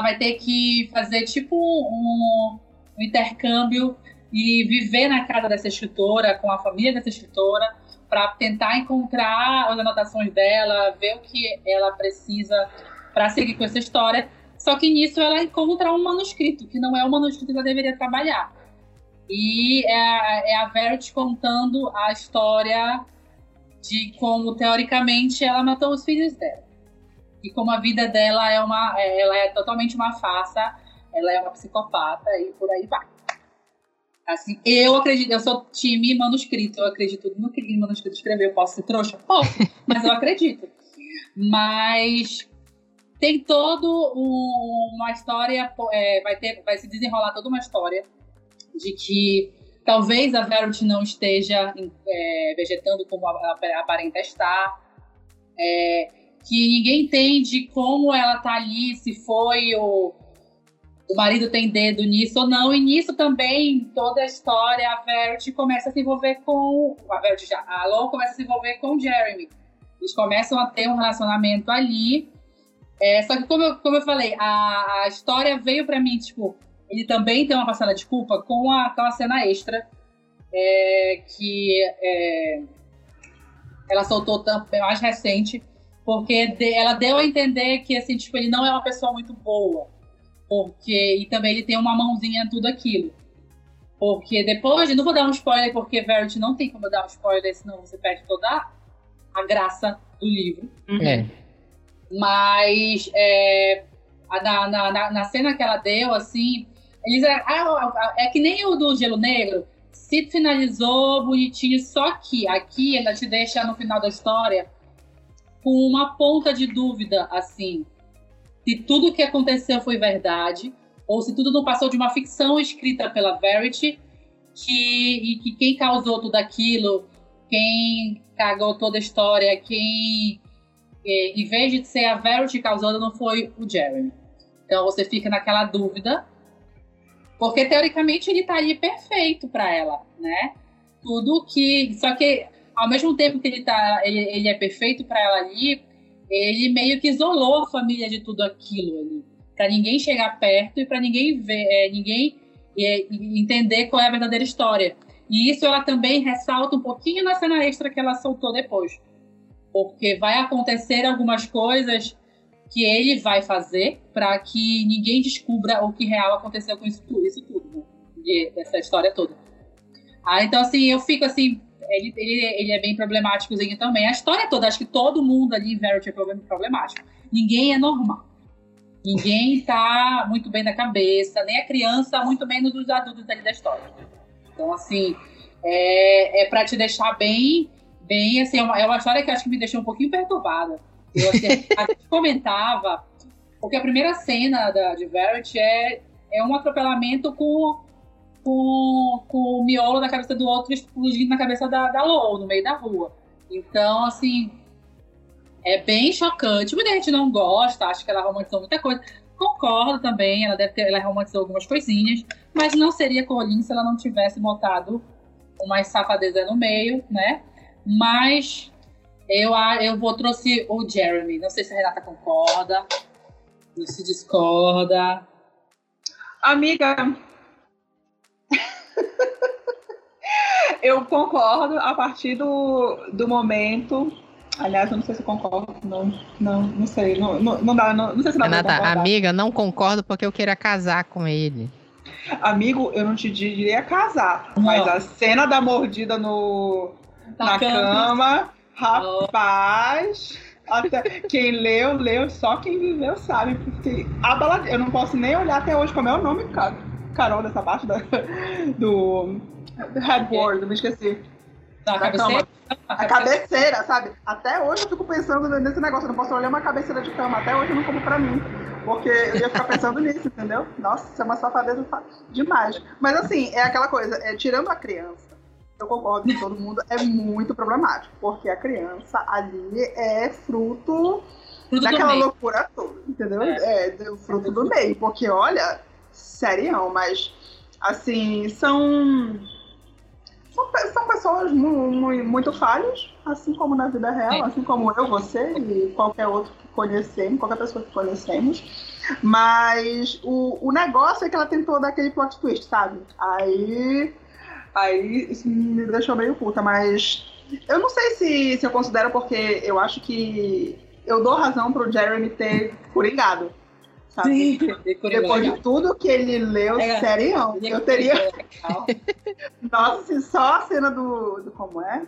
vai ter que fazer tipo um intercâmbio e viver na casa dessa escritora, com a família dessa escritora, para tentar encontrar as anotações dela, ver o que ela precisa para seguir com essa história. Só que nisso ela encontra um manuscrito, que não é o manuscrito que ela deveria trabalhar. E é a Verity contando a história de como, teoricamente, ela matou os filhos dela. E como a vida dela ela é totalmente uma farsa, ela é uma psicopata e por aí vai. Assim, eu acredito, eu sou time manuscrito, eu acredito no que o manuscrito escreveu, eu posso ser trouxa? Posso, mas eu acredito. Mas... tem todo uma história, vai se desenrolar toda uma história de que talvez a Verity não esteja vegetando como aparenta estar, que ninguém entende como ela tá ali, se foi o marido tem dedo nisso ou não, e nisso também toda a história, a Verity começa a se envolver a Lou começa a se envolver com o Jeremy. Eles começam a ter um relacionamento ali. Só que como eu falei, a história veio pra mim, tipo, ele também tem uma parcela de culpa com a cena extra, que ela soltou mais recente, porque ela deu a entender que, assim, tipo, ele não é uma pessoa muito boa, porque, e também ele tem uma mãozinha em tudo aquilo, porque depois, não vou dar um spoiler, porque Verity não tem como dar um spoiler, senão você perde toda a graça do livro. Mas na cena que ela deu, assim, eles é que nem o do Gelo Negro, se finalizou bonitinho, só que aqui ela te deixa no final da história com uma ponta de dúvida, assim, se tudo o que aconteceu foi verdade, ou se tudo não passou de uma ficção escrita pela Verity, que quem causou tudo aquilo, quem cagou toda a história, quem, em vez de ser a Verity causando, não foi o Jeremy. Então você fica naquela dúvida, porque teoricamente ele estaria perfeito para ela, né? Tudo que... Só que ao mesmo tempo que ele é perfeito para ela ali, ele meio que isolou a família de tudo aquilo ali, para ninguém chegar perto e para ninguém ver, entender qual é a verdadeira história. E isso ela também ressalta um pouquinho na cena extra que ela soltou depois, porque vai acontecer algumas coisas que ele vai fazer para que ninguém descubra o que real aconteceu com isso tudo, né? Essa história toda. Ah, então assim, eu fico assim, ele é bem problemáticozinho também. A história toda, acho que todo mundo ali em Verity é problemático. Ninguém é normal. Ninguém tá muito bem na cabeça, nem a criança, muito menos os adultos ali da história. Então assim, é para te deixar bem assim, é uma história que eu acho que me deixou um pouquinho perturbada. Eu, assim, a gente comentava, porque a primeira cena de Verity é um atropelamento com o miolo na cabeça do outro explodindo na cabeça da Lou, no meio da rua. Então, assim, é bem chocante. Muita gente não gosta, acha que ela romantizou muita coisa. Concordo também, ela romantizou algumas coisinhas, mas não seria Colleen se ela não tivesse botado uma safadeza no meio, né? Mas eu trouxe o Jeremy. Não sei se a Renata concorda, se discorda. Amiga, eu concordo a partir do momento. Aliás, eu não sei se eu concordo. Não sei. Não dá. Não sei se dá. Renata, amiga, não concordo porque eu queira casar com ele. Amigo, eu não te diria casar, não. Mas a cena da mordida na cama. Rapaz, até quem leu, só quem viveu sabe, porque eu não posso nem olhar até hoje como é o nome, Carol, dessa parte do headboard, me esqueci. A cabeceira, sabe? Até hoje eu fico pensando nesse negócio, eu não posso olhar uma cabeceira de cama, até hoje eu não como pra mim, porque eu ia ficar pensando nisso, entendeu? Nossa, isso é uma safadeza demais. Mas assim, é aquela coisa, tirando a criança, eu concordo que todo mundo é muito problemático, porque a criança ali é fruto daquela loucura toda, entendeu? É fruto do meio, porque olha, serião, mas assim, são pessoas muito falhas, assim como na vida real, assim como eu, você e qualquer outro que conhecemos, qualquer pessoa que conhecemos, mas o negócio é que ela tentou dar aquele plot twist, sabe? Aí isso me deixou meio puta, mas eu não sei se eu considero, porque eu acho que eu dou razão pro Jeremy ter coringado, sabe? Sim, depois de tudo que ele leu, serião, eu teria... Nossa, só a cena do como é?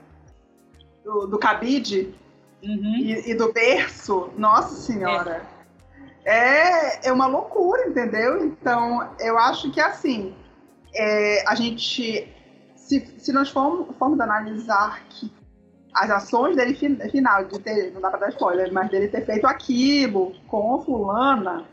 Do cabide, uhum, e do berço, nossa senhora, é uma loucura, entendeu? Então, eu acho que assim, a gente... Se nós formos analisar que as ações dele final, de ter, não dá pra dar spoiler, mas dele ter feito aquilo com fulana,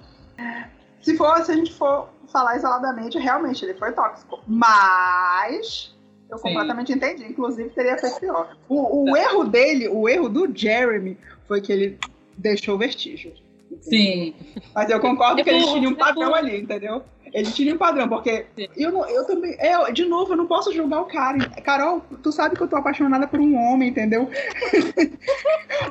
se a gente for falar isoladamente, realmente ele foi tóxico. Mas eu completamente entendi, inclusive teria feito pior. O erro do Jeremy foi que ele deixou vestígio. Sim. Mas eu concordo que ele tinha um padrão ali, entendeu? Ele tinha um padrão, porque eu também... de novo, eu não posso julgar o cara. Carol, tu sabe que eu tô apaixonada por um homem, entendeu?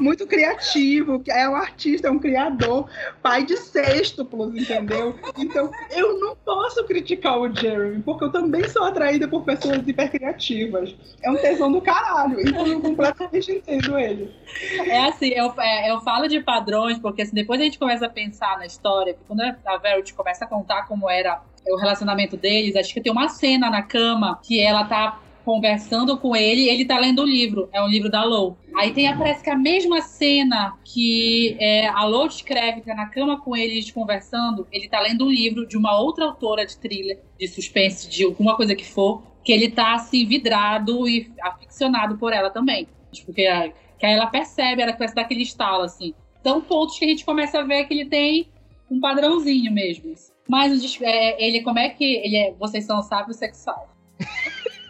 Muito criativo, é um artista, é um criador, pai de sextuplos, entendeu? Então, eu não posso criticar o Jeremy, porque eu também sou atraída por pessoas hipercriativas. É um tesão do caralho, então eu completamente entendo ele. É assim, eu falo de padrões, porque assim, depois a gente começa a pensar na história, porque quando a Verity começa a contar como era o relacionamento deles, acho que tem uma cena na cama que ela tá conversando com ele tá lendo um livro, é um livro da Lou. Aí parece que a mesma cena que a Lou escreve, tá na cama com eles conversando, ele tá lendo um livro de uma outra autora de thriller, de suspense, de alguma coisa que for, que ele tá assim, vidrado e aficionado por ela também. Porque aí ela percebe, ela começa a dar aquele estalo, assim. São pontos que a gente começa a ver que ele tem um padrãozinho mesmo. Mas ele, como é que ele é? Vocês são sábios sexuais.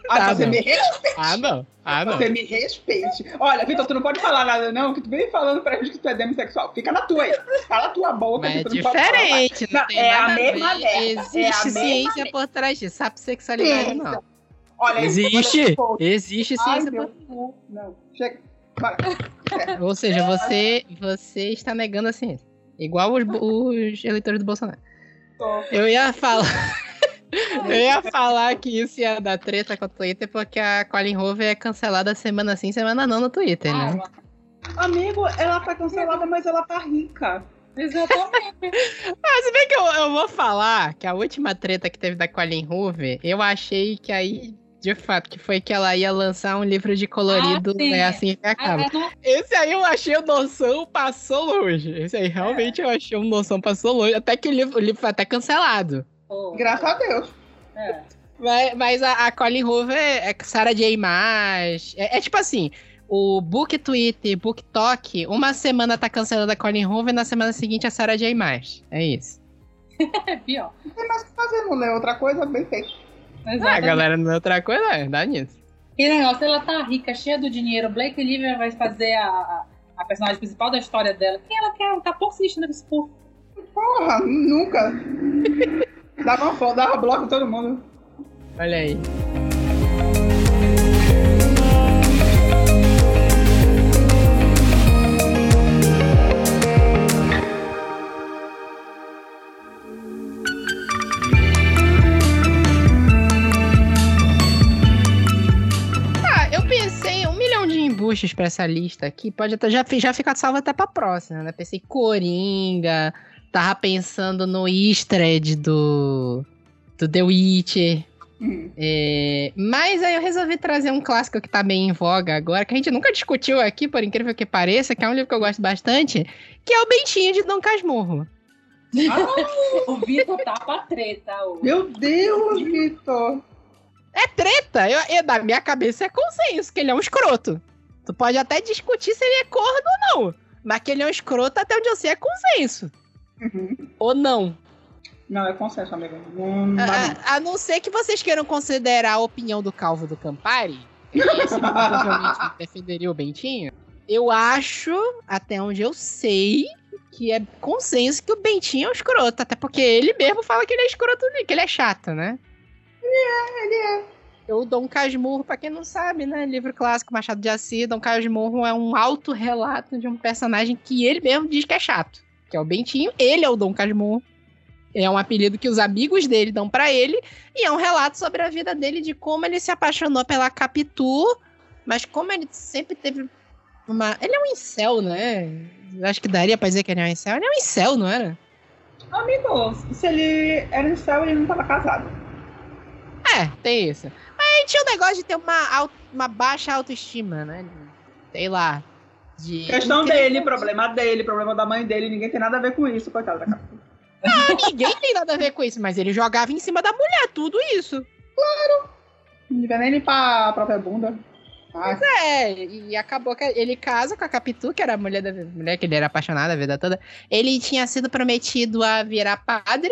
Ah, você não. Me respeite. Ah, não. Ah, não. Você me respeite. Olha, Vitor, tu não pode falar nada, não, que tu vem falando pra gente que tu é demissexual. Fica na tua aí. Cala a tua boca. Mas é diferente. Não tem nada a ver. É a mesma merda. Existe ciência por trás disso. Sapsexualidade, não. Olha, existe. Existe ciência por trás. Não, chega. Bora. Ou seja, você está negando a ciência. Igual os eleitores do Bolsonaro. Eu ia falar que isso ia dar treta com o Twitter, porque a Colleen Hoover é cancelada semana sim, semana não no Twitter, né? Amigo, ela tá cancelada, mas ela tá rica. Exatamente. Mas se bem que eu vou falar que a última treta que teve da Colleen Hoover, eu achei que aí, de fato, que foi que ela ia lançar um livro de colorido, é assim que acaba. Esse aí eu achei o noção passou longe. Esse aí realmente eu achei o noção passou longe, até que o livro foi até cancelado. Oh. Graças a Deus. É. Mas a Colleen Hoover é Sarah J. Maas. É tipo assim, o Book Twitter, Book Talk, uma semana tá cancelando a Colleen Hoover e na semana seguinte a Sarah J. Maas. É isso. É pior. Não tem mais o que fazer, não lê outra coisa, bem feito. A galera não lê outra coisa, dá nisso. Que negócio, ela tá rica, cheia do dinheiro. Blake Lively vai fazer a personagem principal da história dela. Quem ela quer? Tá pouco se lixando nesse povo. Porra, nunca. Dava foto, dava bloco em todo mundo. Olha aí. Eu pensei 1 milhão de embuches pra essa lista aqui. Pode até já ficar salvo até pra próxima, né? Pensei Coringa. Tava pensando no easter egg do The Witcher. Mas aí eu resolvi trazer um clássico que tá bem em voga agora, que a gente nunca discutiu aqui, por incrível que pareça, que é um livro que eu gosto bastante, que é o Bentinho de Dom Casmurro. Ah, o Vitor tá pra treta hoje. Meu Deus, Vitor. É treta. Da minha cabeça é consenso, que ele é um escroto. Tu pode até discutir se ele é corno ou não, mas que ele é um escroto até onde eu sei é consenso. Uhum. Ou não? Não, é consenso, amigo. Não a não ser que vocês queiram considerar a opinião do Calvo do Campari, que esse provavelmente defenderia o Bentinho. Eu acho, até onde eu sei, que é consenso que o Bentinho é um escroto. Até porque ele mesmo fala que ele é escroto, que ele é chato, né? Ele é. O Dom Casmurro, pra quem não sabe, né? Livro clássico, Machado de Assis. Dom Casmurro é um autorrelato de um personagem que ele mesmo diz que é chato, que é o Bentinho. Ele é o Dom Casmurro, é um apelido que os amigos dele dão pra ele, e é um relato sobre a vida dele, de como ele se apaixonou pela Capitu, mas como ele sempre teve uma... Ele é um incel, né? Acho que daria pra dizer que ele é um incel. Ele é um incel, não era? Amigo, se ele era incel, ele não tava casado. É, tem isso. Mas tinha o negócio de ter uma baixa autoestima, né? Sei lá. Questão dele, problema dele, problema da mãe dele, ninguém tem nada a ver com isso, coitado da Capitu. Ah, ninguém tem nada a ver com isso, mas ele jogava em cima da mulher, tudo isso. Claro. Não devia nem limpar a própria bunda. Pois é, e acabou que ele casa com a Capitu, que era a mulher que ele era apaixonado a vida toda. Ele tinha sido prometido a virar padre,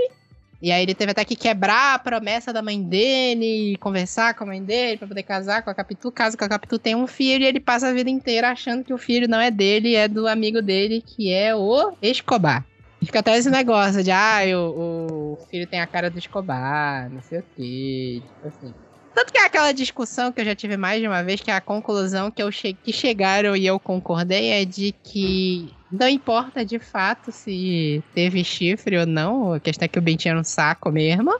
e aí ele teve até que quebrar a promessa da mãe dele e conversar com a mãe dele pra poder casar com a Capitu. Casa com a Capitu, tem um filho, e ele passa a vida inteira achando que o filho não é dele, é do amigo dele, que é o Escobar. E fica até esse negócio de, o filho tem a cara do Escobar, não sei o quê, tipo assim. Tanto que é aquela discussão que eu já tive mais de uma vez, que a conclusão que chegaram e eu concordei é de que não importa de fato se teve chifre ou não, a questão é que o Bentinho era um saco mesmo,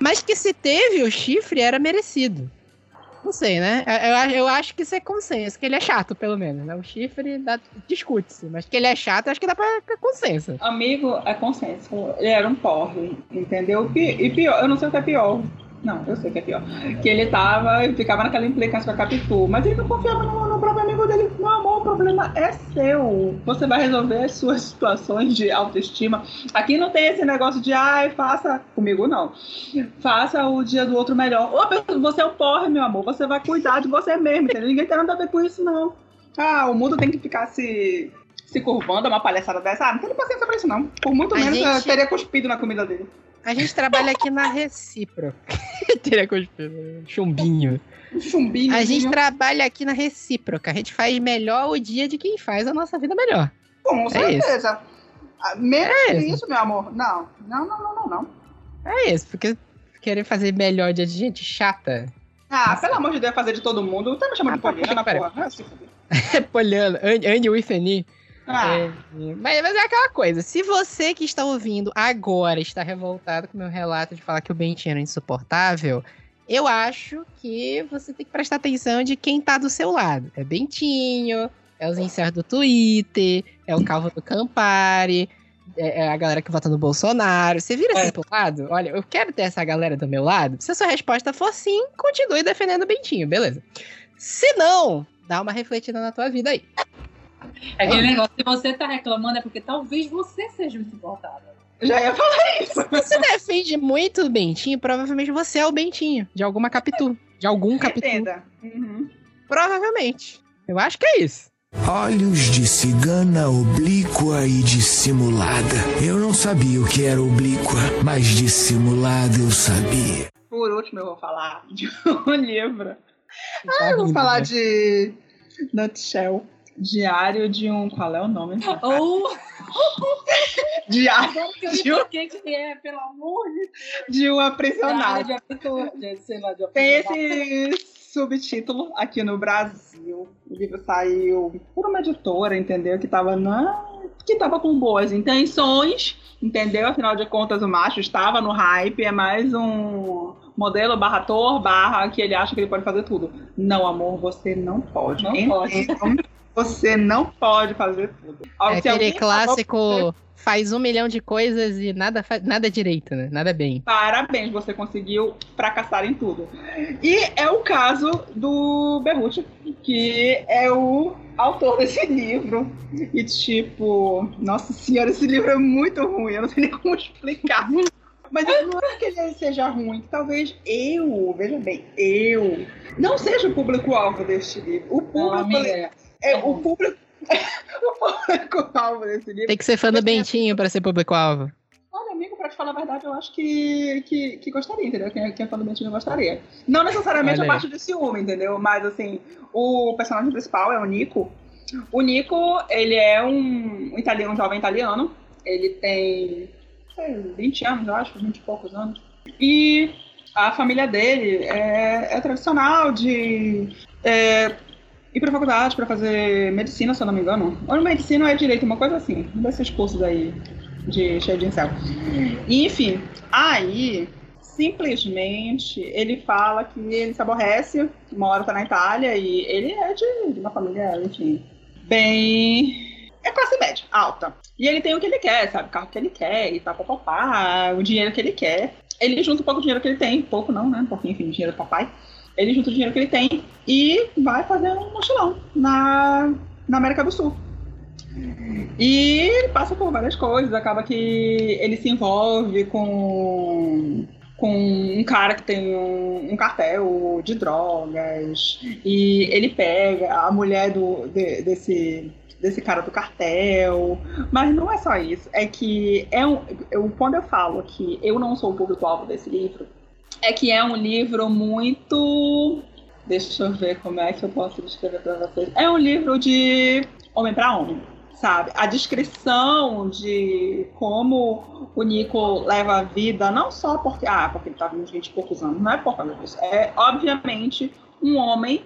mas que se teve o chifre era merecido. Não sei, né? Eu acho que isso é consenso, que ele é chato, pelo menos, né? O chifre discute-se, mas que ele é chato, acho que dá pra consenso. Amigo, é consenso. Ele era um porre, entendeu? E pior, eu não sei o que é pior. Não, eu sei que é pior. Que ele ficava naquela implicância com a Capitu, mas ele não confiava no próprio amigo dele. Meu amor, o problema é seu. Você vai resolver as suas situações de autoestima. Aqui não tem esse negócio de, faça comigo, não. Faça o dia do outro melhor. Ô, você é o porra, meu amor. Você vai cuidar de você mesmo, entendeu? Ninguém tem nada a ver com isso, não. Ah, o mundo tem que ficar se curvando, uma palhaçada dessa. Não tenho paciência pra isso, não. Por muito menos, eu teria cuspido na comida dele. A gente trabalha aqui na recíproca. Teria coisa de chumbinho. Chumbinho. A gente trabalha aqui na recíproca. A gente faz melhor o dia de quem faz a nossa vida melhor. Com certeza. É menos que isso, meu amor. Não. Não. É isso, porque querer fazer melhor dia de gente chata. Ah, nossa. Pelo amor de Deus, fazer de todo mundo. Não tá me chamando de Poliana, porra. É Poliana, Andy Wifeni. Mas é aquela coisa, se você que está ouvindo agora está revoltado com o meu relato de falar que o Bentinho era insuportável, eu acho que você tem que prestar atenção de quem tá do seu lado. É Bentinho, é os incertos do Twitter, é o Calvo do Campari, é a galera que vota no Bolsonaro. Você vira assim pro lado? Olha, eu quero ter essa galera do meu lado. Se a sua resposta for sim, continue defendendo o Bentinho, beleza. Se não, dá uma refletida na tua vida aí. É aquele negócio, se você tá reclamando é porque talvez você seja muito insuportável. Já ia falar isso. Se você defende muito o Bentinho, provavelmente você é o Bentinho, de alguma Capitu. De algum Capitu. Uhum. Provavelmente. Eu acho que é isso. Olhos de cigana oblíqua e dissimulada. Eu não sabia o que era oblíqua, mas dissimulada eu sabia. Por último eu vou falar de um livro. Eu vou falar de Nutshell. Diário de um... Qual é o nome? Diário de um... que é, pelo amor de um aprisionado. De tem esse subtítulo aqui no Brasil. O livro saiu por uma editora, entendeu? Que tava com boas intenções, entendeu? Afinal de contas, o macho estava no hype. É mais um... modelo barra ator, barra que ele acha que ele pode fazer tudo. Não, amor, você não pode. Não pode. Você não pode fazer tudo. É aquele clássico, faz 1 milhão de coisas e nada direito, né? Nada bem. Parabéns, você conseguiu fracassar em tudo. E é o caso do Berrucci, que é o autor desse livro. E tipo, nossa senhora, esse livro é muito ruim, eu não sei nem como explicar. Mas não é que ele seja ruim, que talvez eu não seja o público-alvo deste livro. O público-alvo desse livro. Tem que ser fã do Bentinho pra ser público-alvo. Olha, amigo, pra te falar a verdade, eu acho que gostaria, entendeu? Quem é fã do Bentinho gostaria. Não necessariamente a parte de ciúme, entendeu? Mas, assim, o personagem principal é o Nico. O Nico, ele é um jovem italiano. Ele tem... 20 anos, eu acho, 20 e poucos anos. E a família dele é tradicional de ir pra faculdade pra fazer medicina, se eu não me engano. Ou medicina ou é direito, uma coisa assim. Um desses cursos aí de cheio de incel. E, enfim, aí simplesmente ele fala que ele se aborrece, uma hora tá na Itália e ele é de uma família, enfim, bem... É classe média, alta. E ele tem o que ele quer, sabe? O carro que ele quer, e tal, papapá, o dinheiro que ele quer. Ele junta um pouco do dinheiro que ele tem, pouco não, né? Porque, enfim, dinheiro do papai. Ele junta o dinheiro que ele tem e vai fazer um mochilão na América do Sul. E ele passa por várias coisas, acaba que ele se envolve com um cara que tem um cartel de drogas. E ele pega a mulher desse cara do cartel, mas não é só isso, é que quando eu falo que eu não sou o público-alvo desse livro, é que é um livro muito... Deixa eu ver como é que eu posso descrever para vocês. É um livro de homem para homem, sabe? A descrição de como o Nico leva a vida, não só porque ele tá com 20 e poucos anos, não é por causa disso, é obviamente um homem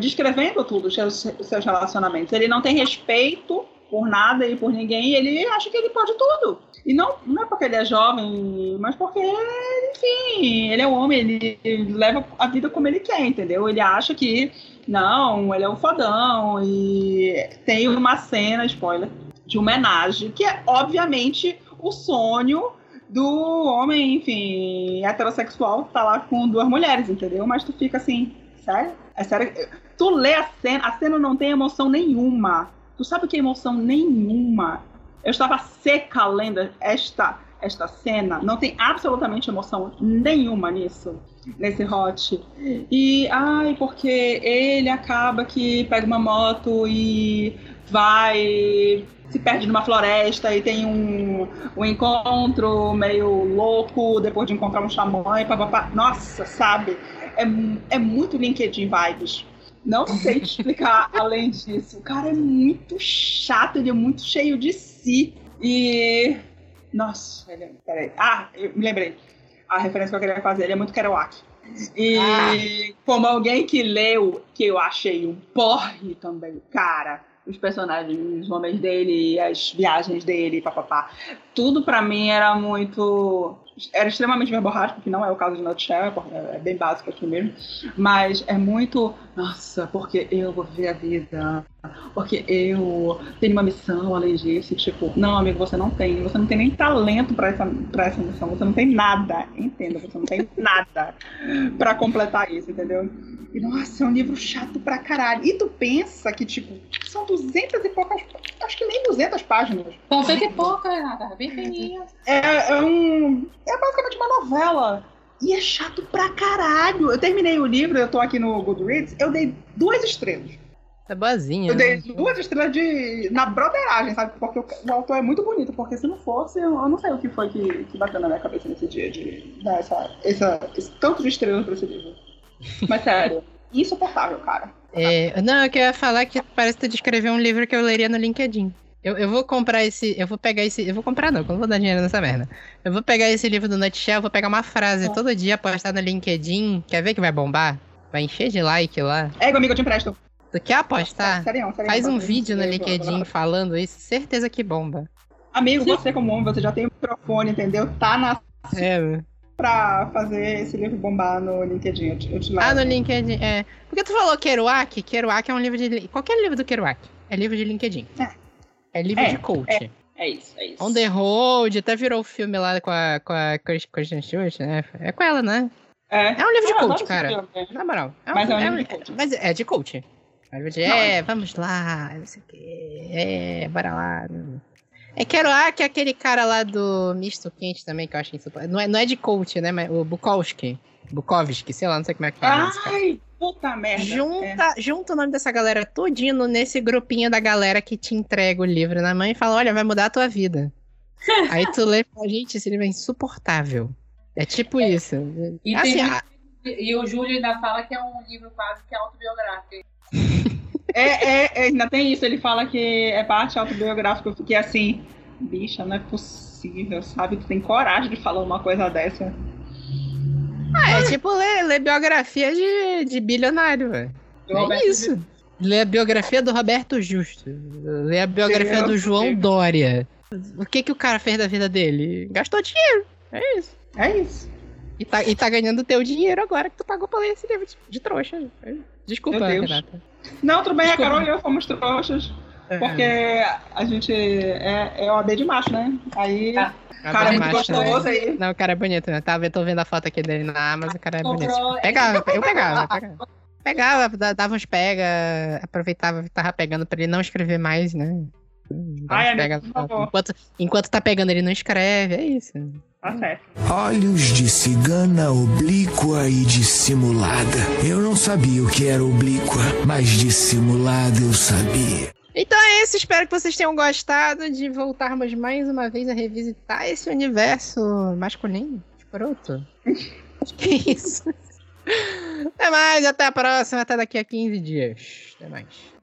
descrevendo tudo, os seus relacionamentos. Ele não tem respeito por nada e por ninguém, e ele acha que ele pode tudo. E não é porque ele é jovem, mas porque, enfim, ele é um homem, ele leva a vida como ele quer, entendeu? Ele acha que, não, ele é um fodão, e tem uma cena, spoiler, de homenagem, que é, obviamente, o sonho do homem, enfim, heterossexual, que tá lá com 2 mulheres, entendeu? Mas tu fica assim, sério? É sério, tu lê a cena não tem emoção nenhuma. Tu sabe o que é emoção nenhuma? Eu estava seca lendo esta cena, não tem absolutamente emoção nenhuma nisso, nesse hot. E, porque ele acaba que pega uma moto e vai... se perde numa floresta e tem um encontro meio louco, depois de encontrar um xamã e papapá. Nossa, sabe? É muito LinkedIn vibes. Não sei te explicar além disso. O cara é muito chato, ele é muito cheio de si. E... nossa, peraí. Ah, eu me lembrei. A referência que eu queria fazer, ele é muito Kerouac. E como alguém que leu, que eu achei um porre também, cara... os personagens, os nomes dele, as viagens dele, papapá. Tudo pra mim era muito... era extremamente verborrágico, que não é o caso de Nutshell, é bem básico aqui mesmo. Mas é muito... nossa, porque eu vou viver a vida. Porque eu tenho uma missão além disso. Tipo, não, amigo, você não tem nem talento pra essa missão. Você não tem nada, entenda. Você não tem nada pra completar isso, entendeu? E, nossa, é um livro chato pra caralho. E tu pensa que, tipo, são 200 e poucas... acho que nem 200 páginas. São 100 e poucas, Renata. Bem fininha. É basicamente uma novela. E é chato pra caralho. Eu terminei o livro, eu tô aqui no Goodreads, eu dei 2 estrelas. Tá boazinha. Eu dei 2 estrelas na broderagem, sabe? Porque o autor é muito bonito, porque se não fosse, eu não sei o que foi que bateu na minha cabeça nesse dia de dar esse tanto de estrelas pra esse livro. Mas sério, insuportável, cara. Não, eu queria falar que parece que tu descreveu um livro que eu leria no LinkedIn. Eu vou comprar esse... eu vou pegar esse... eu vou comprar não, eu não vou dar dinheiro nessa merda. Eu vou pegar esse livro do Nutshell, vou pegar uma frase todo dia, postar no LinkedIn. Quer ver que vai bombar? Vai encher de like lá. É, amigo, eu te empresto. Tu quer apostar? Sério, faz um vídeo no LinkedIn falando isso, certeza que bomba. Amigo, você como homem, você já tem o microfone, entendeu? Tá na... pra fazer esse livro bombar no LinkedIn. Eu te levo. Ah, no LinkedIn, Porque tu falou Kerouac? Kerouac é um livro de... qualquer livro do Kerouac é livro de LinkedIn. É livro de coach. É isso. On the Road, até virou filme lá com a Kristen Stewart, né? É com ela, né? É um livro de coach, cara. Na moral. Mas é um livro de coach. Mas é de coach. Vamos lá, não sei o quê. Bora lá. Kerouac é aquele cara lá do Misto Quente também, que eu acho insuportável. Não é de coach, né? Mas o Bukowski, sei lá, não sei como é que fala. Ai, puta merda. Junta o nome dessa galera todinho nesse grupinho da galera que te entrega o livro na mão e fala, olha, vai mudar a tua vida. Aí tu lê e fala, gente, esse livro é insuportável. É tipo isso. E o Júlio ainda fala que é um livro quase que autobiográfico. Ainda tem isso, ele fala que é parte autobiográfica. Eu fiquei assim, bicha, não é possível, sabe? Tu tem coragem de falar uma coisa dessa. É tipo ler biografia de bilionário, velho. É isso. Ler a biografia do Roberto Justo. Ler a biografia do João Dória. O que o cara fez da vida dele? Gastou dinheiro. É isso. E tá ganhando o teu dinheiro agora que tu pagou pra ler esse livro de trouxa. Desculpa, Renata. Não, tudo bem, a Carol e eu fomos trouxas. Porque a gente é OAB de macho, né? Aí... O cara é muito gostoso aí. Não, o cara é bonito, né? Eu tô vendo a foto aqui dele na Amazon, o cara é bonito. Eu pegava, dava uns pega, aproveitava que tava pegando pra ele não escrever mais, né? Enquanto tá pegando ele não escreve, é isso. Tá certo. Olhos de cigana oblíqua e dissimulada. Eu não sabia o que era oblíqua, mas dissimulada eu sabia. Então é isso, espero que vocês tenham gostado de voltarmos mais uma vez a revisitar esse universo masculino, escroto. Que isso? Até mais, até a próxima, até daqui a 15 dias. Até mais.